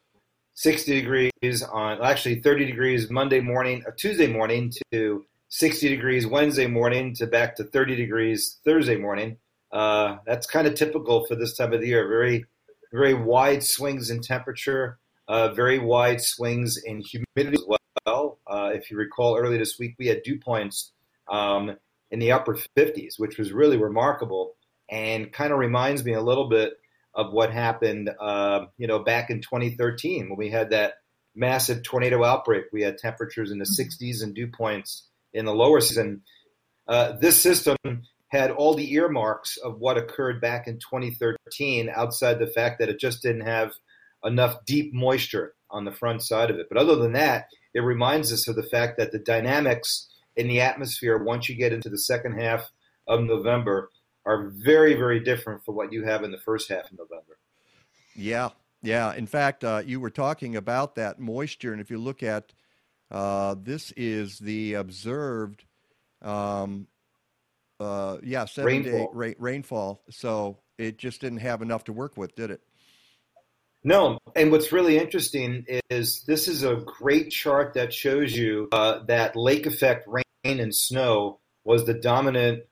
60 degrees on, actually 30 degrees Monday morning, Tuesday morning to 60 degrees Wednesday morning to back to 30 degrees Thursday morning. That's kind of typical for this time of the year. Very, very wide swings in temperature, very wide swings in humidity as well. If you recall, earlier this week, we had dew points in the upper 50s, which was really remarkable. And kind of reminds me a little bit of what happened, back in 2013 when we had that massive tornado outbreak. We had temperatures in the 60s and dew points in the lower season. This system had all the earmarks of what occurred back in 2013, outside the fact that it just didn't have enough deep moisture on the front side of it. But other than that, it reminds us of the fact that the dynamics in the atmosphere, once you get into the second half of November, are very, very different from what you have in the first half of November. Yeah. In fact, you were talking about that moisture, and if you look at this is the observed, 7-day rainfall. So it just didn't have enough to work with, did it? No. And what's really interesting is this is a great chart that shows you that lake effect rain and snow was the dominant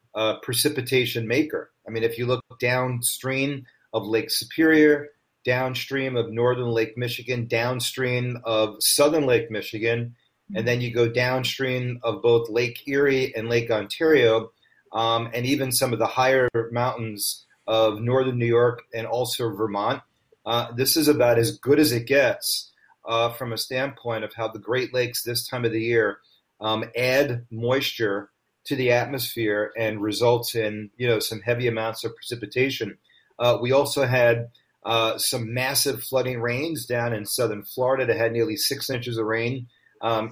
precipitation maker. I mean, if you look downstream of Lake Superior, downstream of northern Lake Michigan, downstream of southern Lake Michigan, and then you go downstream of both Lake Erie and Lake Ontario, and even some of the higher mountains of northern New York and also Vermont, this is about as good as it gets from a standpoint of how the Great Lakes this time of the year add moisture to the atmosphere and results in, some heavy amounts of precipitation. We also had some massive flooding rains down in southern Florida that had nearly 6 inches of rain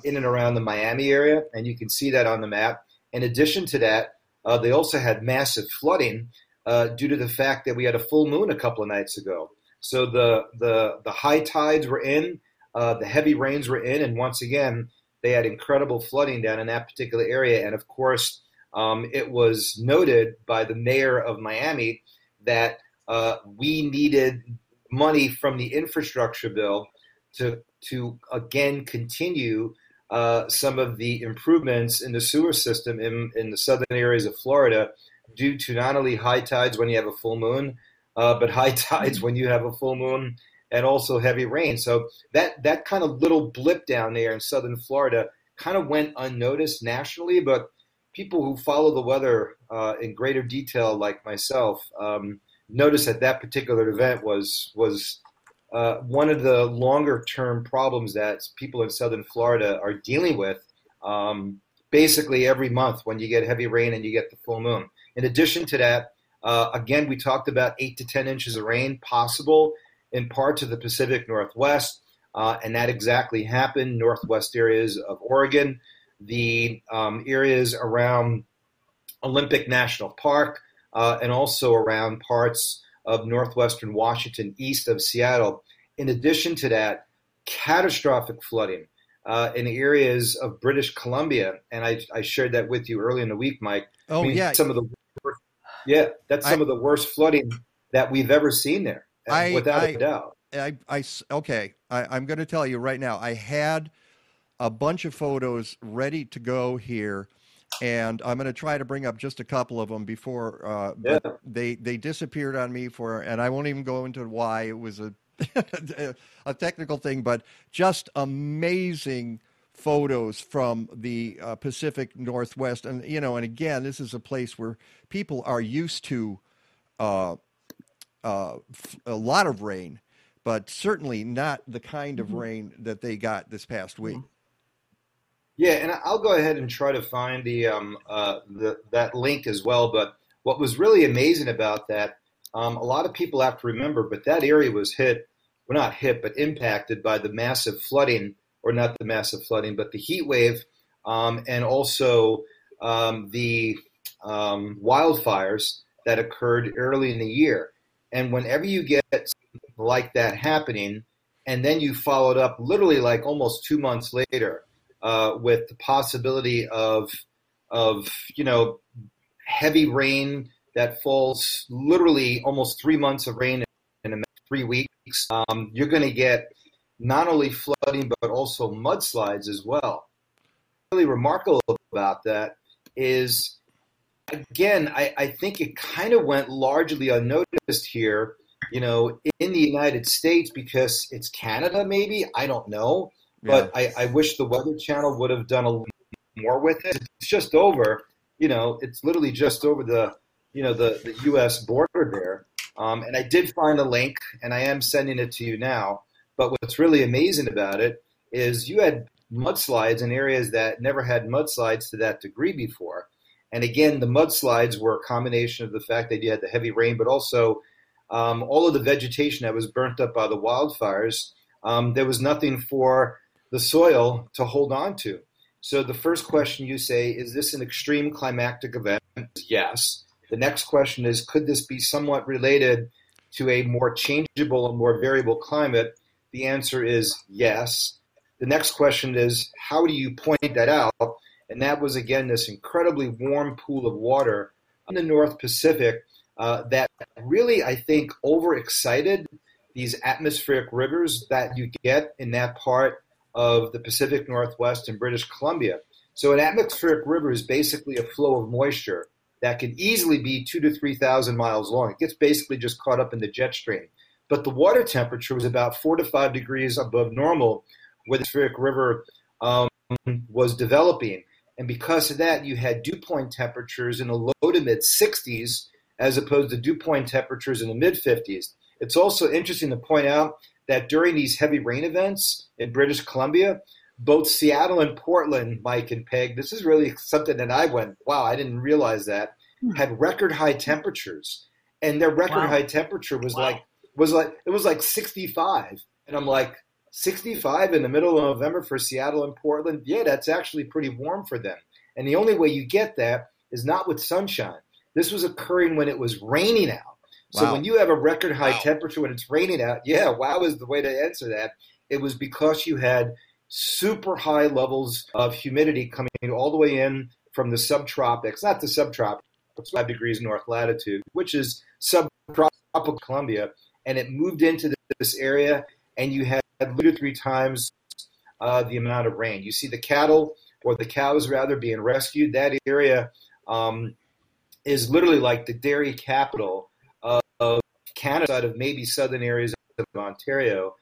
in and around the Miami area, and you can see that on the map. In addition to that, they also had massive flooding due to the fact that we had a full moon a couple of nights ago. So the high tides were in, the heavy rains were in, and once again, they had incredible flooding down in that particular area. And, of course, it was noted by the mayor of Miami that we needed money from the infrastructure bill to again, continue some of the improvements in the sewer system in the southern areas of Florida due to not only high tides when you have a full moon, but high tides when you have a full moon and also heavy rain. So that kind of little blip down there in southern Florida kind of went unnoticed nationally, but people who follow the weather in greater detail, like myself, noticed that particular event was one of the longer-term problems that people in southern Florida are dealing with basically every month when you get heavy rain and you get the full moon. In addition to that, again, we talked about 8 to 10 inches of rain possible in parts of the Pacific Northwest, and that exactly happened, northwest areas of Oregon, the areas around Olympic National Park, and also around parts of northwestern Washington, east of Seattle. In addition to that, catastrophic flooding in areas of British Columbia, and I shared that with you earlier in the week, Mike. Oh, yeah. Some of the worst flooding that we've ever seen there. Without a doubt. I'm going to tell you right now, I had a bunch of photos ready to go here, and I'm going to try to bring up just a couple of them before but they disappeared on me and I won't even go into why. It was a a technical thing, but just amazing photos from the Pacific Northwest. And, and again, this is a place where people are used to a lot of rain, but certainly not the kind of rain that they got this past week. Yeah, and I'll go ahead and try to find that link as well. But what was really amazing about that A lot of people have to remember, but that area was impacted by the massive flooding, or not the massive flooding, but the heat wave, and also the wildfires that occurred early in the year. And whenever you get something like that happening, and then you follow it up literally like almost 2 months later with the possibility of heavy rain that falls, literally almost 3 months of rain in 3 weeks, you're going to get not only flooding but also mudslides as well. What's really remarkable about that is, again, I think it kind of went largely unnoticed here, in the United States, because it's Canada maybe, I don't know. But yeah. I wish the Weather Channel would have done a little more with it. It's just over, it's literally just over the U.S. border there. And I did find a link, and I am sending it to you now. But what's really amazing about it is you had mudslides in areas that never had mudslides to that degree before. And again, the mudslides were a combination of the fact that you had the heavy rain, but also all of the vegetation that was burnt up by the wildfires. There was nothing for the soil to hold on to. So the first question you say, is this an extreme climactic event? Yes. The next question is, could this be somewhat related to a more changeable and more variable climate? The answer is yes. The next question is, how do you point that out? And that was, again, this incredibly warm pool of water in the North Pacific that really, I think, overexcited these atmospheric rivers that you get in that part of the Pacific Northwest and British Columbia. So an atmospheric river is basically a flow of moisture that can easily be 2,000 to 3,000 miles long. It gets basically just caught up in the jet stream. But the water temperature was about 4 to 5 degrees above normal where the atmospheric river was developing. And because of that, you had dew point temperatures in the low to mid-60s as opposed to dew point temperatures in the mid-50s. It's also interesting to point out that during these heavy rain events in British Columbia, both Seattle and Portland, Mike and Peg, this is really something that I went, wow, I didn't realize that, had record high temperatures. And their record high temperature was like 65. And I'm like, 65 in the middle of November for Seattle and Portland? Yeah, that's actually pretty warm for them. And the only way you get that is not with sunshine. This was occurring when it was raining out. So when you have a record high temperature when it's raining out, is the way to answer that. It was because you had super high levels of humidity coming all the way in from the subtropics, not the subtropics, 5 degrees north latitude, which is subtropical Columbia, and it moved into this area, and you had 2 to 3 times the amount of rain. You see the cattle, or the cows rather, being rescued. That area is literally like the dairy capital of Canada, out of maybe southern areas of Ontario,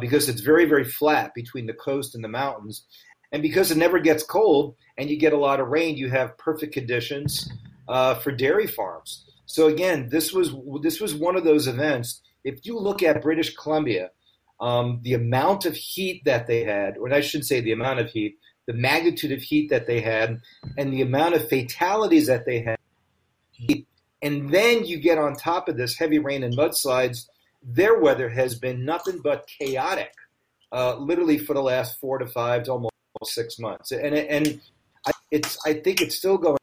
because it's very, very flat between the coast and the mountains. And because it never gets cold and you get a lot of rain, you have perfect conditions for dairy farms. So again, this was one of those events. If you look at British Columbia, the amount of heat that they had, or I shouldn't say the amount of heat, the magnitude of heat that they had, and the amount of fatalities that they had, and then you get on top of this heavy rain and mudslides, their weather has been nothing but chaotic, literally for the last 4 to 5 to almost 6 months. And I think it's still going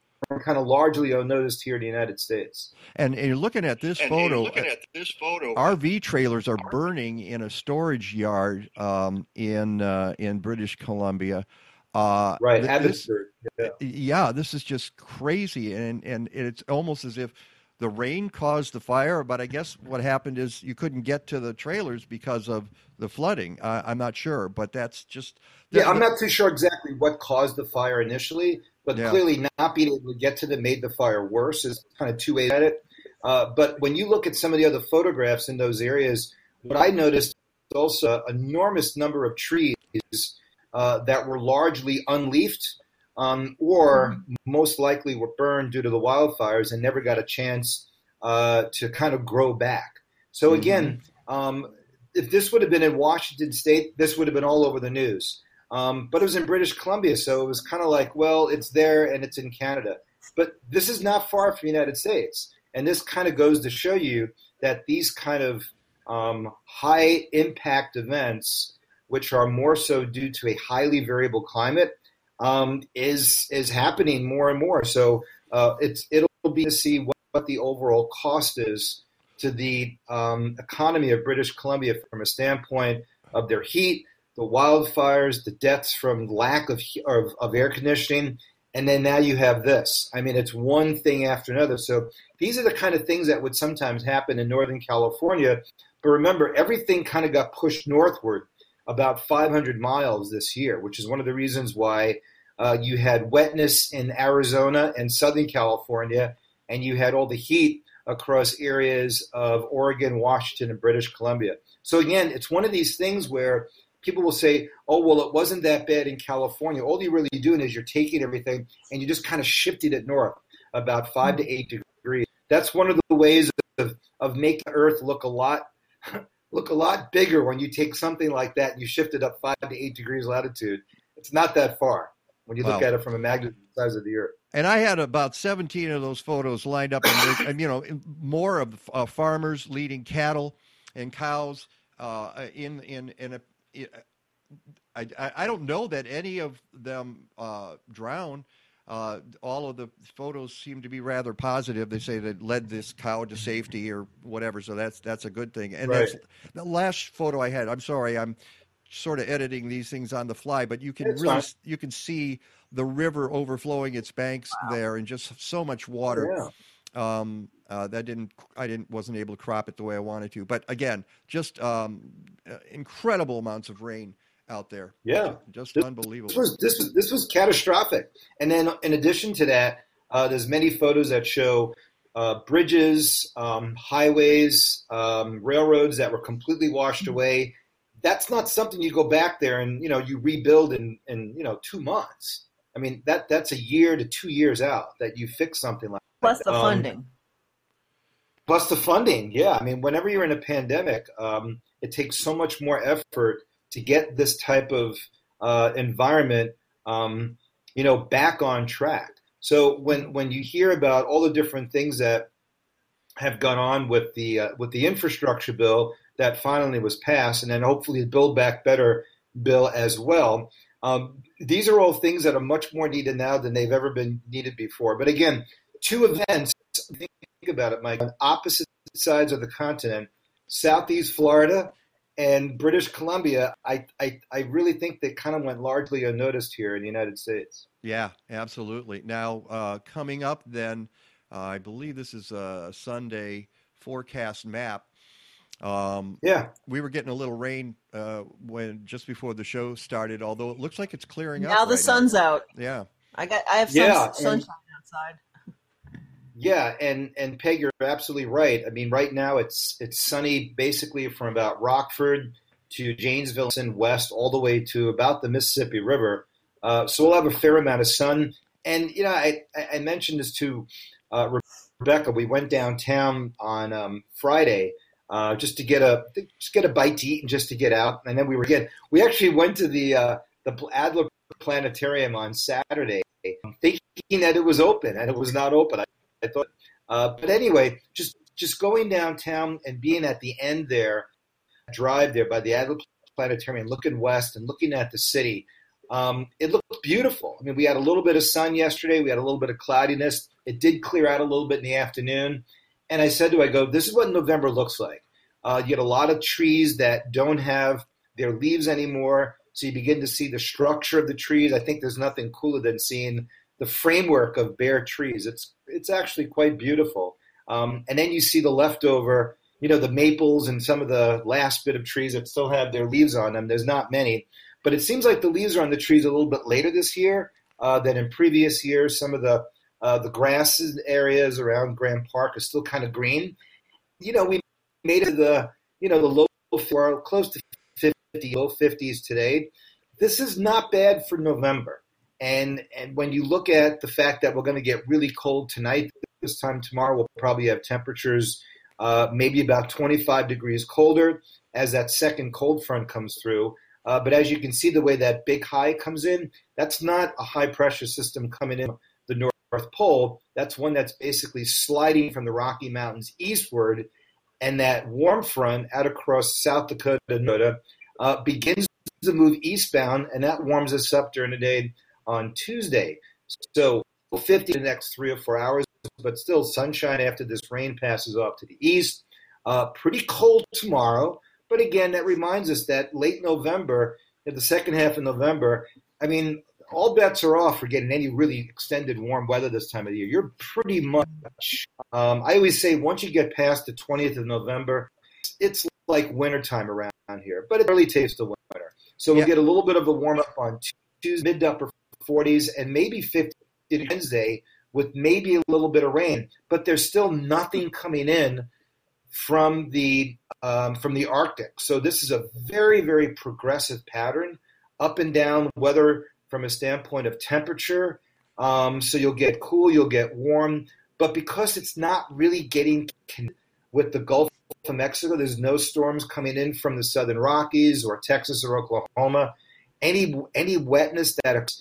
kind of largely unnoticed here in the United States. And you're looking at this photo. RV trailers are burning in a storage yard in British Columbia. Right. Abbotsford. Yeah, this is just crazy. And it's almost as if the rain caused the fire, but I guess what happened is you couldn't get to the trailers because of the flooding. I'm not sure, but that's just... I'm not too sure exactly what caused the fire initially, but clearly not being able to get to them made the fire worse. There's kind of two ways at it. But when you look at some of the other photographs in those areas, what I noticed is also an enormous number of trees that were largely unleafed, or most likely were burned due to the wildfires and never got a chance to kind of grow back. So again, if this would have been in Washington State, this would have been all over the news. But it was in British Columbia, so it was kind of like, well, it's there and it's in Canada. But this is not far from the United States. And this kind of goes to show you that these kind of high impact events, which are more so due to a highly variable climate, is happening more and more. So it'll be to see what the overall cost is to the economy of British Columbia from a standpoint of their heat, the wildfires, the deaths from lack of air conditioning, and then now you have this. I mean, it's one thing after another. So these are the kind of things that would sometimes happen in Northern California. But remember, everything kind of got pushed northward about 500 miles this year, which is one of the reasons why you had wetness in Arizona and Southern California, and you had all the heat across areas of Oregon, Washington, and British Columbia. So again, it's one of these things where people will say, oh, well, it wasn't that bad in California. All you're really doing is you're taking everything and you just kind of shifted it north about 5 to 8 degrees. That's one of the ways of making the earth look a lot bigger when you take something like that and you shift it up 5 to 8 degrees latitude. It's not that far when you look at it from a magnitude size of the earth. And I had about 17 of those photos lined up, and more of farmers leading cattle and cows I don't know that any of them drown. All of the photos seem to be rather positive. They say they led this cow to safety or whatever, so that's a good thing. And right. That's the last photo I had. I'm sorry, I'm sort of editing these things on the fly, but you can you can see the river overflowing its banks there, and just so much water. Yeah. I wasn't able to crop it the way I wanted to, but again, just incredible amounts of rain out there. Yeah, just unbelievable. This was catastrophic. And then in addition to that, there's many photos that show bridges, highways, railroads that were completely washed away. That's not something you go back there and you rebuild in 2 months. I mean, that's a year to 2 years out that you fix something like that. Plus the funding. Plus the funding, yeah. I mean, whenever you're in a pandemic, it takes so much more effort to get this type of environment, back on track. So when you hear about all the different things that have gone on with the infrastructure bill that finally was passed, and then hopefully the Build Back Better bill as well. These are all things that are much more needed now than they've ever been needed before. But again, two events, think about it, Mike, on opposite sides of the continent, Southeast Florida and British Columbia, I really think they kind of went largely unnoticed here in the United States. Yeah, absolutely. Now, coming up then, I believe this is a Sunday forecast map. We were getting a little rain when just before the show started, although it looks like it's clearing up. Now the sun's out. Yeah. I have sunshine outside. Yeah, and Peg, you're absolutely right. I mean, right now it's sunny basically from about Rockford to Janesville and west all the way to about the Mississippi River. So we'll have a fair amount of sun. And I mentioned this to Rebecca. We went downtown on Friday. Just to get a bite to eat and just to get out, and then we actually went to the Adler Planetarium on Saturday, thinking that it was open, and it was not open. I thought, but anyway, just going downtown and being at the end there, drive there by the Adler Planetarium, looking west and looking at the city, it looked beautiful. I mean, we had a little bit of sun yesterday, we had a little bit of cloudiness. It did clear out a little bit in the afternoon. And I said this is what November looks like. You get a lot of trees that don't have their leaves anymore, so you begin to see the structure of the trees. I think there's nothing cooler than seeing the framework of bare trees. It's actually quite beautiful. And then you see the leftover, the maples and some of the last bit of trees that still have their leaves on them. There's not many. But it seems like the leaves are on the trees a little bit later this year than in previous years. Some of the grass areas around Grand Park are still kind of green. We made it the low 40s, close to 50, low 50s today. This is not bad for November. And when you look at the fact that we're going to get really cold tonight, this time tomorrow we'll probably have temperatures maybe about 25 degrees colder as that second cold front comes through. But as you can see, the way that big high comes in, that's not a high pressure system coming in the north. North Pole, that's one that's basically sliding from the Rocky Mountains eastward, and that warm front out across South Dakota, Dakota begins to move eastbound, and that warms us up during the day on Tuesday. So 50 in the next 3 or 4 hours, but still sunshine after this rain passes off to the east. Pretty cold tomorrow, but again, that reminds us that late November, in the second half of November, I mean, all bets are off for getting any really extended warm weather this time of the year. You're pretty much, I always say, once you get past the 20th of November, it's like wintertime around here, but it really tastes the winter. So we'll get a little bit of a warm-up on Tuesday, mid-upper 40s, and maybe 50 Wednesday with maybe a little bit of rain, but there's still nothing coming in from the Arctic. So this is a very, very progressive pattern, up and down weather from a standpoint of temperature. So you'll get cool, you'll get warm, but because it's not really getting with the Gulf of Mexico, there's no storms coming in from the Southern Rockies or Texas or Oklahoma. Any wetness that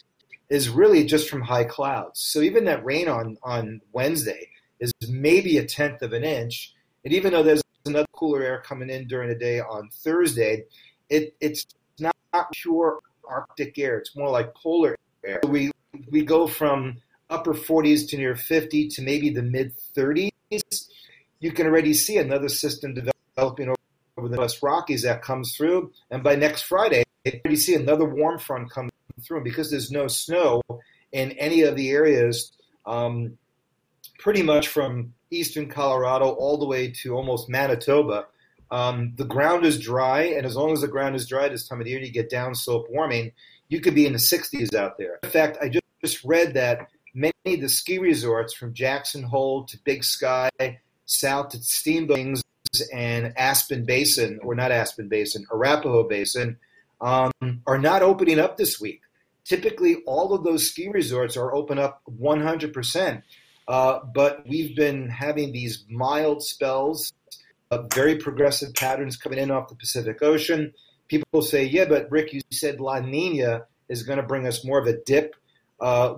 is really just from high clouds. So even that rain on Wednesday is maybe 1/10 of an inch. And even though there's another cooler air coming in during the day on Thursday, it's not pure Arctic air. It's more like polar air. So we go from upper 40s to near 50 to maybe the mid 30s. You can already see another system developing over the West Rockies that comes through. And by next Friday, you already see another warm front coming through. And because there's no snow in any of the areas, pretty much from eastern Colorado all the way to almost Manitoba, the ground is dry, and as long as the ground is dry this time of the year, you get downslope warming, you could be in the 60s out there. In fact, I just read that many of the ski resorts from Jackson Hole to Big Sky, south to Steamboat and Arapahoe Basin, are not opening up this week. Typically, all of those ski resorts are open up 100%. But we've been having these mild spells of very progressive patterns coming in off the Pacific Ocean. People say, yeah, but Rick, you said La Nina is going to bring us more of a dip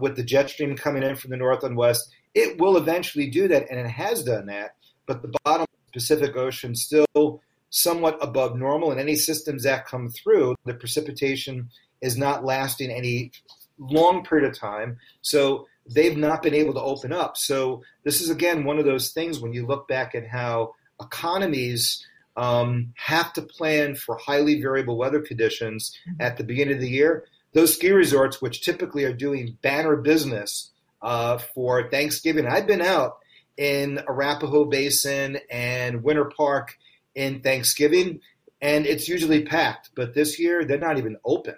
with the jet stream coming in from the north and west. It will eventually do that, and it has done that. But the bottom of the Pacific Ocean is still somewhat above normal, and any systems that come through, the precipitation is not lasting any long period of time. So they've not been able to open up. So this is, again, one of those things when you look back at how economies have to plan for highly variable weather conditions at the beginning of the year. Those ski resorts, which typically are doing banner business for Thanksgiving. I've been out in Arapahoe Basin and Winter Park in Thanksgiving, and it's usually packed. But this year, they're not even open.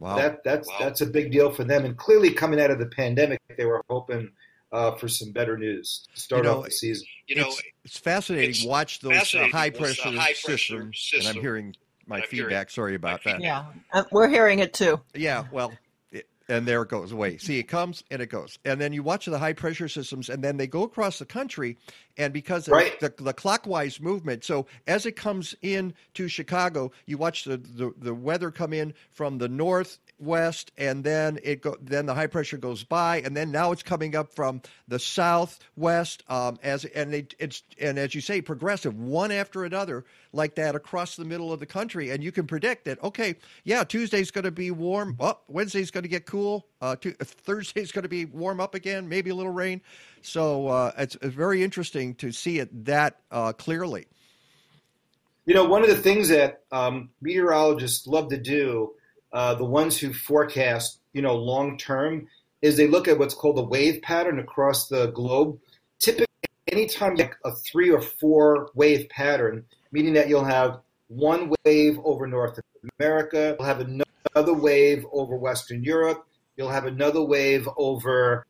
Wow. That's a big deal for them. And clearly coming out of the pandemic, they were hoping for some better news to start off the season. It's fascinating to watch those high-pressure systems. And I'm hearing my feedback. Sorry about that. Yeah, we're hearing it too. Yeah, well, and there it goes away. See, it comes and it goes. And then you watch the high-pressure systems, and then they go across the country, and because of the clockwise movement, so as it comes in to Chicago, you watch the weather come in from the northwest, and then then the high pressure goes by, and then now it's coming up from the southwest, as you say, progressive, one after another like that across the middle of the country, and you can predict that. Okay, yeah, Tuesday's going to be warm. Up, Wednesday's going to get cool. Thursday's going to be warm up again, maybe a little rain. So it's very interesting to see it that clearly. One of the things that meteorologists love to do, the ones who forecast, long term, is they look at what's called a wave pattern across the globe. Typically, anytime you have a 3 or 4 wave pattern, meaning that you'll have one wave over North America, you'll have another wave over Western Europe, you'll have another wave over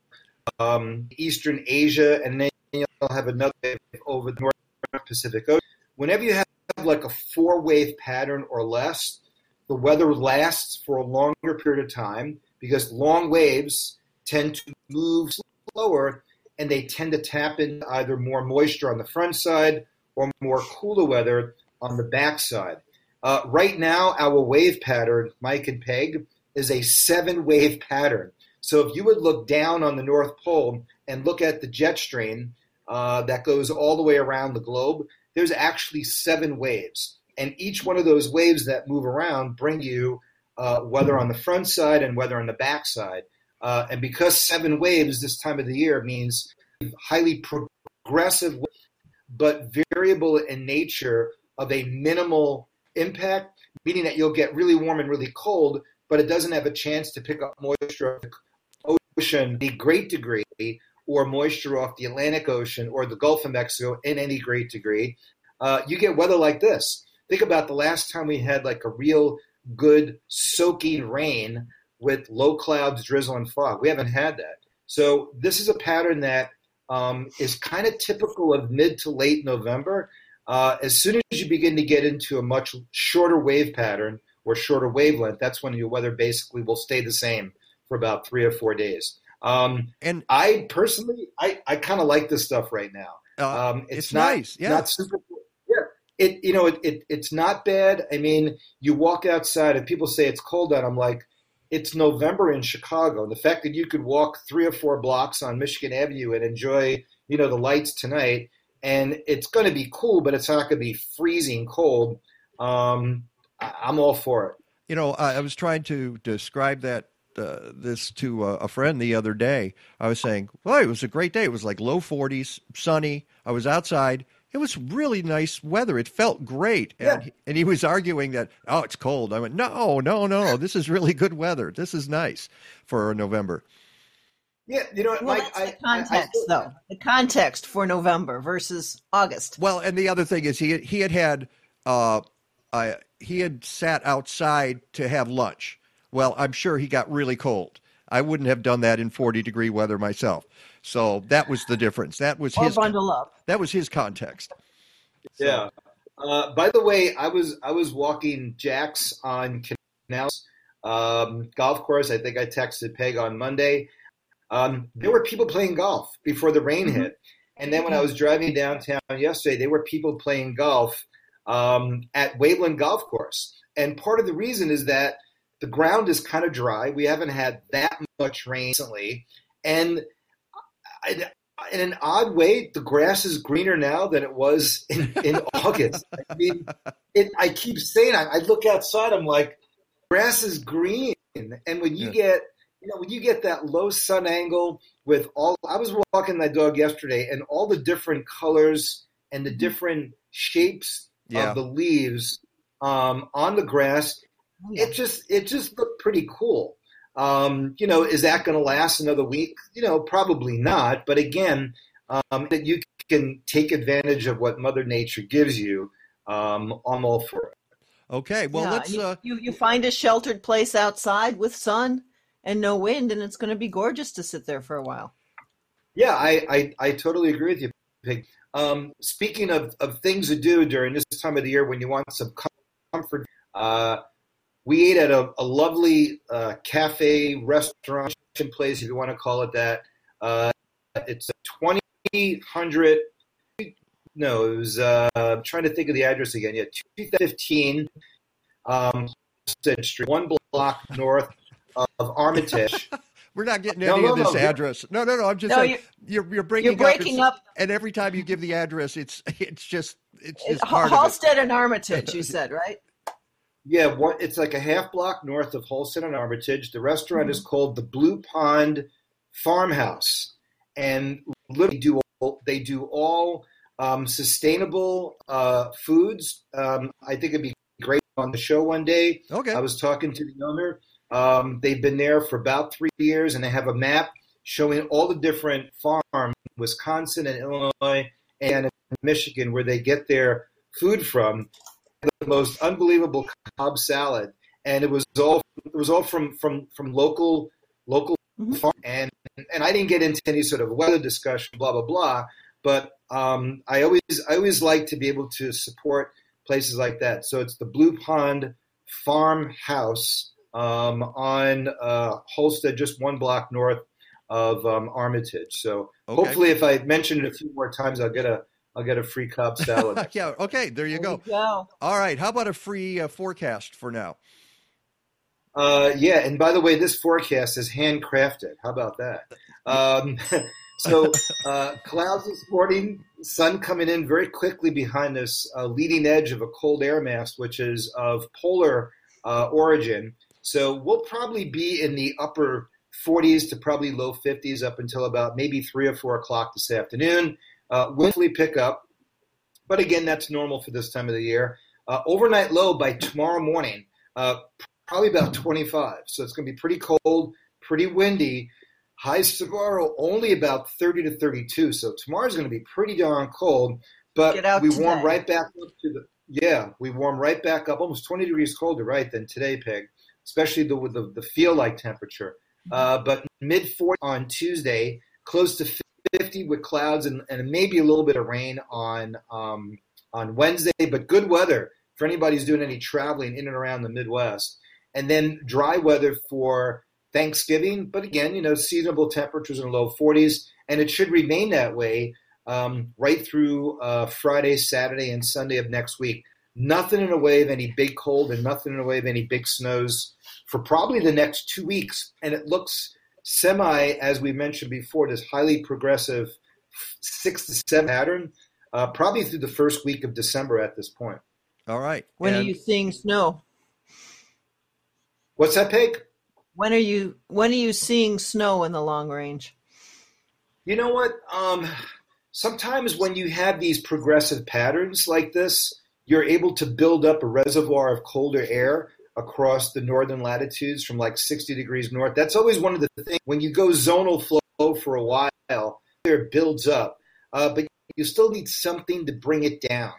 Eastern Asia, and then you'll have another wave over the North Pacific Ocean. Whenever you have like a 4-wave pattern or less, the weather lasts for a longer period of time because long waves tend to move slower, and they tend to tap in either more moisture on the front side or more cooler weather on the back side. Right now, our wave pattern, Mike and Peg, is a 7-wave pattern. So if you would look down on the North Pole and look at the jet stream that goes all the way around the globe, there's actually 7 waves. And each one of those waves that move around bring you weather on the front side and weather on the back side. And because 7 waves this time of the year means highly progressive, but variable in nature of a minimal impact, meaning that you'll get really warm and really cold, but it doesn't have a chance to pick up moisture off the ocean to a great degree, or moisture off the Atlantic Ocean or the Gulf of Mexico in any great degree. You get weather like this. Think about the last time we had like a real good soaking rain with low clouds, drizzle, and fog. We haven't had that. So this is a pattern that is kind of typical of mid to late November. As soon as you begin to get into a much shorter wave pattern or shorter wavelength, that's when your weather basically will stay the same for about 3 or 4 days. And I personally, I kind of like this stuff right now. It's not, nice. Yeah. Not super. Yeah. It's not bad. I mean, you walk outside and people say it's cold out. I'm like, it's November in Chicago. And the fact that you could walk 3 or 4 blocks on Michigan Avenue and enjoy, the lights tonight, and it's going to be cool, but it's not going to be freezing cold. I'm all for it. I was trying to describe that this to a friend the other day. I was saying, well, it was a great day. It was like low 40s, sunny. I was outside. It was really nice weather. It felt great. And, yeah. And he was arguing that, oh, it's cold. I went, no. This is really good weather. This is nice for November. Yeah, Mike, that's the context, though. The context for November versus August. Well, and the other thing is he had sat outside to have lunch. Well, I'm sure he got really cold. I wouldn't have done that in 40-degree weather myself. So that was the difference. That was his bundle up. That was his context. So. Yeah. By the way, I was walking Jack's on Canals golf course. I think I texted Peg on Monday. There were people playing golf before the rain hit. And then when I was driving downtown yesterday, there were people playing golf at Waveland Golf Course. And part of the reason is that the ground is kind of dry. We haven't had that much rain recently. And in an odd way, the grass is greener now than it was in August. I mean, I keep saying, I look outside, I'm like, grass is green. And when you get... when you get that low sun angle with I was walking my dog yesterday, and all the different colors and the different shapes of the leaves on the grass, it just looked pretty cool. Is that going to last another week? Probably not. But again, that you can take advantage of what Mother Nature gives you. I'm all for it. Okay, well, let's. You find a sheltered place outside with sun. And no wind, and it's going to be gorgeous to sit there for a while. Yeah, I totally agree with you, Pig. Speaking of things to do during this time of the year when you want some comfort, we ate at a lovely cafe, restaurant, place, if you want to call it that. It's 2000. No, it was, I'm trying to think of the address again. Yeah, 2015, Street, 1 block north. Of Armitage. We're not getting any of this address. No. I'm just saying you're breaking up. And every time you give the address, it's just part Halstead of it. And Armitage, you said, right? Yeah, it's like a half block north of Halstead and Armitage. The restaurant is called the Blue Pond Farmhouse, and literally they do all sustainable foods. I think it'd be great on the show one day. Okay, I was talking to the owner. They've been there for about 3 years, and they have a map showing all the different farms, Wisconsin and Illinois and Michigan, where they get their food from. The most unbelievable Cobb salad, and it was all from local farm. And I didn't get into any sort of weather discussion, blah blah blah. But I always like to be able to support places like that. So it's the Blue Pond Farmhouse. On Halstead, just 1 block north of Armitage. So hopefully, if I mention it a few more times, I'll get a free Cobb salad. Yeah. Okay. There you go. All right. How about a free forecast for now? Yeah, and by the way, this forecast is handcrafted. How about that? So clouds this morning, sun coming in very quickly behind this leading edge of a cold air mass, which is of polar origin. So we'll probably be in the upper 40s to probably low 50s up until about maybe 3 or 4 o'clock this afternoon. Hopefully pick up. But again, that's normal for this time of the year. Overnight low by tomorrow morning, probably about 25. So it's going to be pretty cold, pretty windy. Highs tomorrow only about 30 to 32. So tomorrow's going to be pretty darn cold. But we warm right back up to the almost 20 degrees colder, right, than today, Peg, especially the feel-like temperature. But mid-40 on Tuesday, close to 50 with clouds and maybe a little bit of rain on Wednesday, but good weather for anybody who's doing any traveling in and around the Midwest. And then dry weather for Thanksgiving, but again, seasonable temperatures in the low 40s, and it should remain that way right through Friday, Saturday, and Sunday of next week. Nothing in the way of any big cold and nothing in the way of any big snows for probably the next 2 weeks. And it looks semi, as we mentioned before, this highly progressive 6 to 7 pattern, probably through the first week of December at this point. All right. When are you seeing snow? What's that, Peg? When are you seeing snow in the long range? You know what? Sometimes when you have these progressive patterns like this, you're able to build up a reservoir of colder air across the northern latitudes from like 60 degrees north. That's always one of the things. When you go zonal flow for a while, there builds up. But you still need something to bring it down.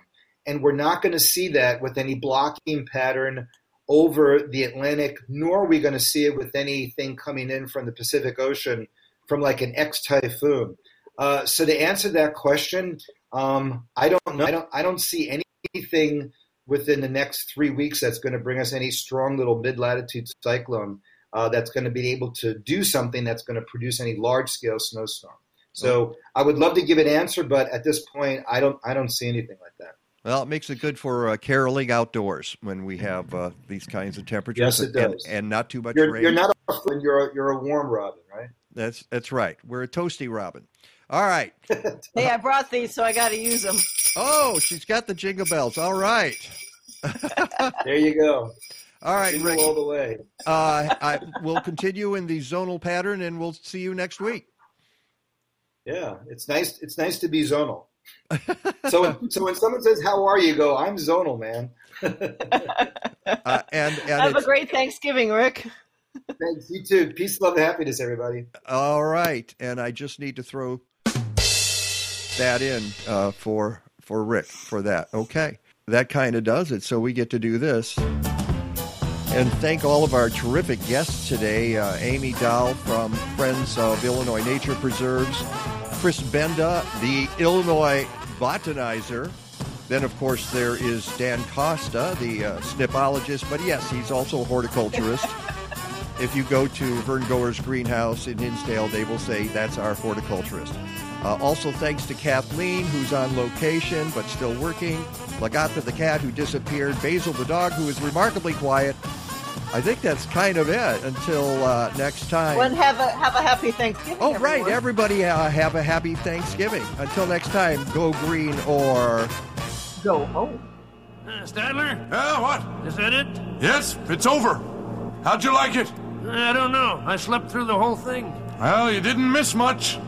And we're not going to see that with any blocking pattern over the Atlantic, nor are we going to see it with anything coming in from the Pacific Ocean from like an ex-typhoon. So to answer that question, I don't know. I don't see anything within the next 3 weeks that's going to bring us any strong little mid-latitude cyclone that's going to be able to do something that's going to produce any large-scale snowstorm. So I would love to give an answer, but at this point, I don't see anything like that. Well, it makes it good for caroling outdoors when we have these kinds of temperatures. Yes, it does. And not too much rain. You're not a robin, you're a warm robin, right? That's right. We're a toasty robin. All right. Hey, I brought these, so I got to use them. Oh, she's got the jingle bells. All right. There you go. All right, jingle Rick. All the way. We'll continue in the zonal pattern, and we'll see you next week. Yeah, it's nice. It's nice to be zonal. So when someone says, "How are you?" go, "I'm zonal, man." and have a great Thanksgiving, Rick. Thanks. You too. Peace, love, and happiness, everybody. All right, and I just need to throw that in for Rick for that. Okay, that kind of does it. So we get to do this. And thank all of our terrific guests today. Amy Doll from Friends of Illinois Nature Preserves, Chris Benda, the Illinois Botanizer. Then, of course, there is Dan Kosta, the snipologist, but yes, he's also a horticulturist. If you go to Vern Goers Greenhouse in Hinsdale, they will say that's our horticulturist. Also, thanks to Kathleen, who's on location but still working, Legata the cat, who disappeared, Basil the dog, who is remarkably quiet. I think that's kind of it until next time. Well, have a happy Thanksgiving. Oh, everyone. Right. Everybody have a happy Thanksgiving. Until next time, go green or go home. Stadler? Yeah, what? Is that it? Yes, it's over. How'd you like it? I don't know. I slept through the whole thing. Well, you didn't miss much.